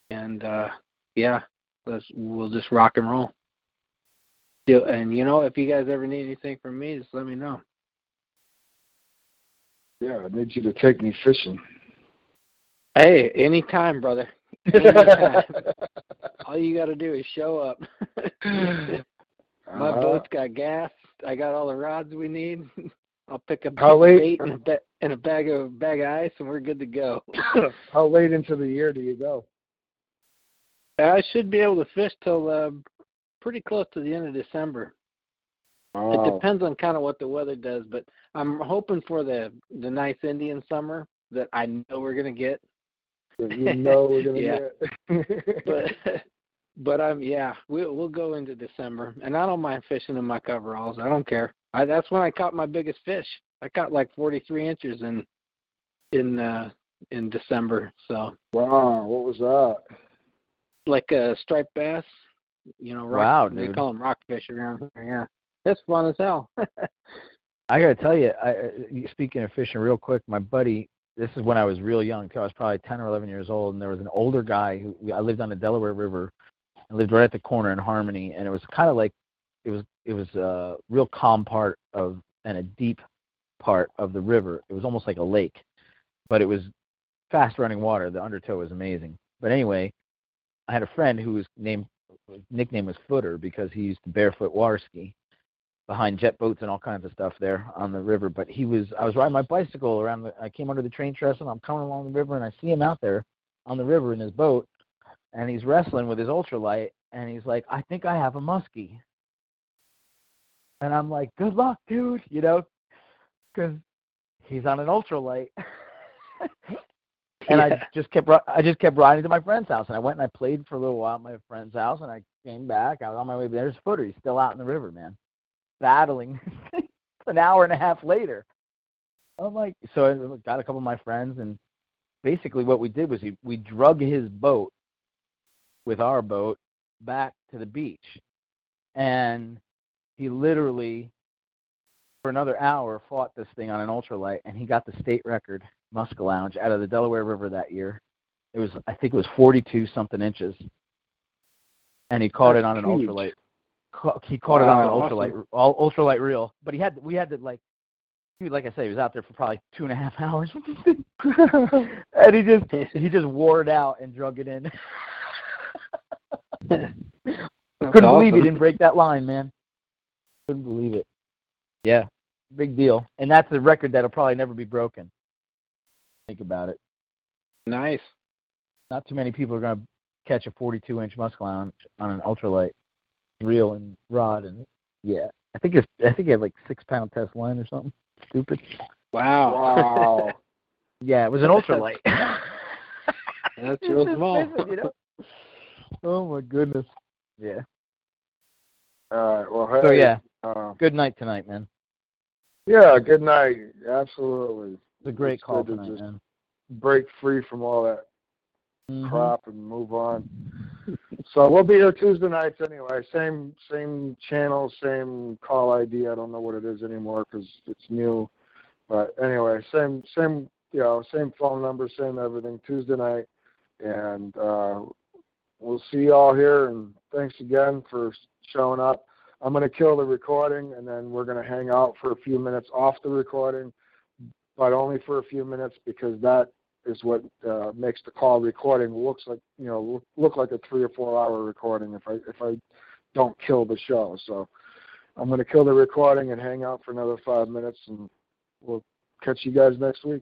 And, uh, yeah, let's, we'll just rock and roll. And, you know, if you guys ever need anything from me, just let me know. Yeah, I need you to take me fishing. Hey, anytime, brother. Anytime. All you got to do is show up. My uh, boat's got gas. I got all the rods we need. I'll pick up a bait and a, ba- and a bag of bag of ice, and we're good to go. How late into the year do you go? I should be able to fish till uh, pretty close to the end of December. Oh. It depends on kind of what the weather does, but I'm hoping for the, the nice Indian summer that I know we're going to get. You know we're going to get. but, but I'm yeah, we'll we'll go into December, and I don't mind fishing in my coveralls. I don't care. I, that's when I caught my biggest fish. I caught like forty-three inches in in uh, in December. So wow, what was that? Like a striped bass. You know, rock, wow, they call them rockfish around here. Yeah, it's fun as hell. I got to tell you, I, speaking of fishing, real quick, my buddy. This is when I was real young, too. I was probably ten or eleven years old, and there was an older guy who I lived on the Delaware River. I lived right at the corner in Harmony, and it was kind of like it was it was a real calm part of and a deep part of the river. It was almost like a lake, but it was fast running water. The undertow was amazing. But anyway, I had a friend who was named his nickname was Footer because he used to barefoot water ski behind jet boats and all kinds of stuff there on the river. But he was, I was riding my bicycle around, the, I came under the train trestle, and I'm coming along the river, and I see him out there on the river in his boat, and he's wrestling with his ultralight, and he's like, I think I have a muskie. And I'm like, good luck, dude, you know, because he's on an ultralight. And yeah. I just kept I just kept riding to my friend's house, and I went and I played for a little while at my friend's house, and I came back. I was on my way, there's Footer, he's still out in the river, man. Battling an hour and a half later. I'm like, so I got a couple of my friends, and basically what we did was we, we drug his boat with our boat back to the beach, and he literally for another hour fought this thing on an ultralight, and he got the state record musk allowance out of the Delaware River that year It was, I think it was forty-two something inches, and he caught That's it on an huge. ultralight. Ca- he caught wow, it on an awesome. ultralight, all ultralight reel. But he had, we had to like, dude, like I said, he was out there for probably two and a half hours, and he just, he just wore it out and drug it in. Couldn't awesome. believe he didn't break that line, man. Couldn't believe it. Yeah, big deal, and that's a record that'll probably never be broken. Think about it. Nice. Not too many people are going to catch a forty-two inch muskellunge on an ultralight reel and rod, and yeah, I think it's I think it had like six pound test line or something stupid. Wow. Wow. Yeah, it was an ultralight. That's real small. You know? Oh my goodness. Yeah. All right. Well. Hey, so yeah. Uh, good night tonight, man. Yeah. Good night. Absolutely. It's a great it's call tonight, man. Break free from all that mm-hmm. crap and move on. So we'll be here Tuesday nights anyway. Same same channel, same call I D. I don't know what it is anymore because it's new. But anyway, same same you know same phone number, same everything. Tuesday night, and uh, we'll see y'all here. And thanks again for showing up. I'm gonna kill the recording, and then we're gonna hang out for a few minutes off the recording. But only for a few minutes because that is what uh, makes the call recording looks like you know look like a three or four hour recording if I if I don't kill the show. So I'm going to kill the recording and hang out for another five minutes, and we'll catch you guys next week.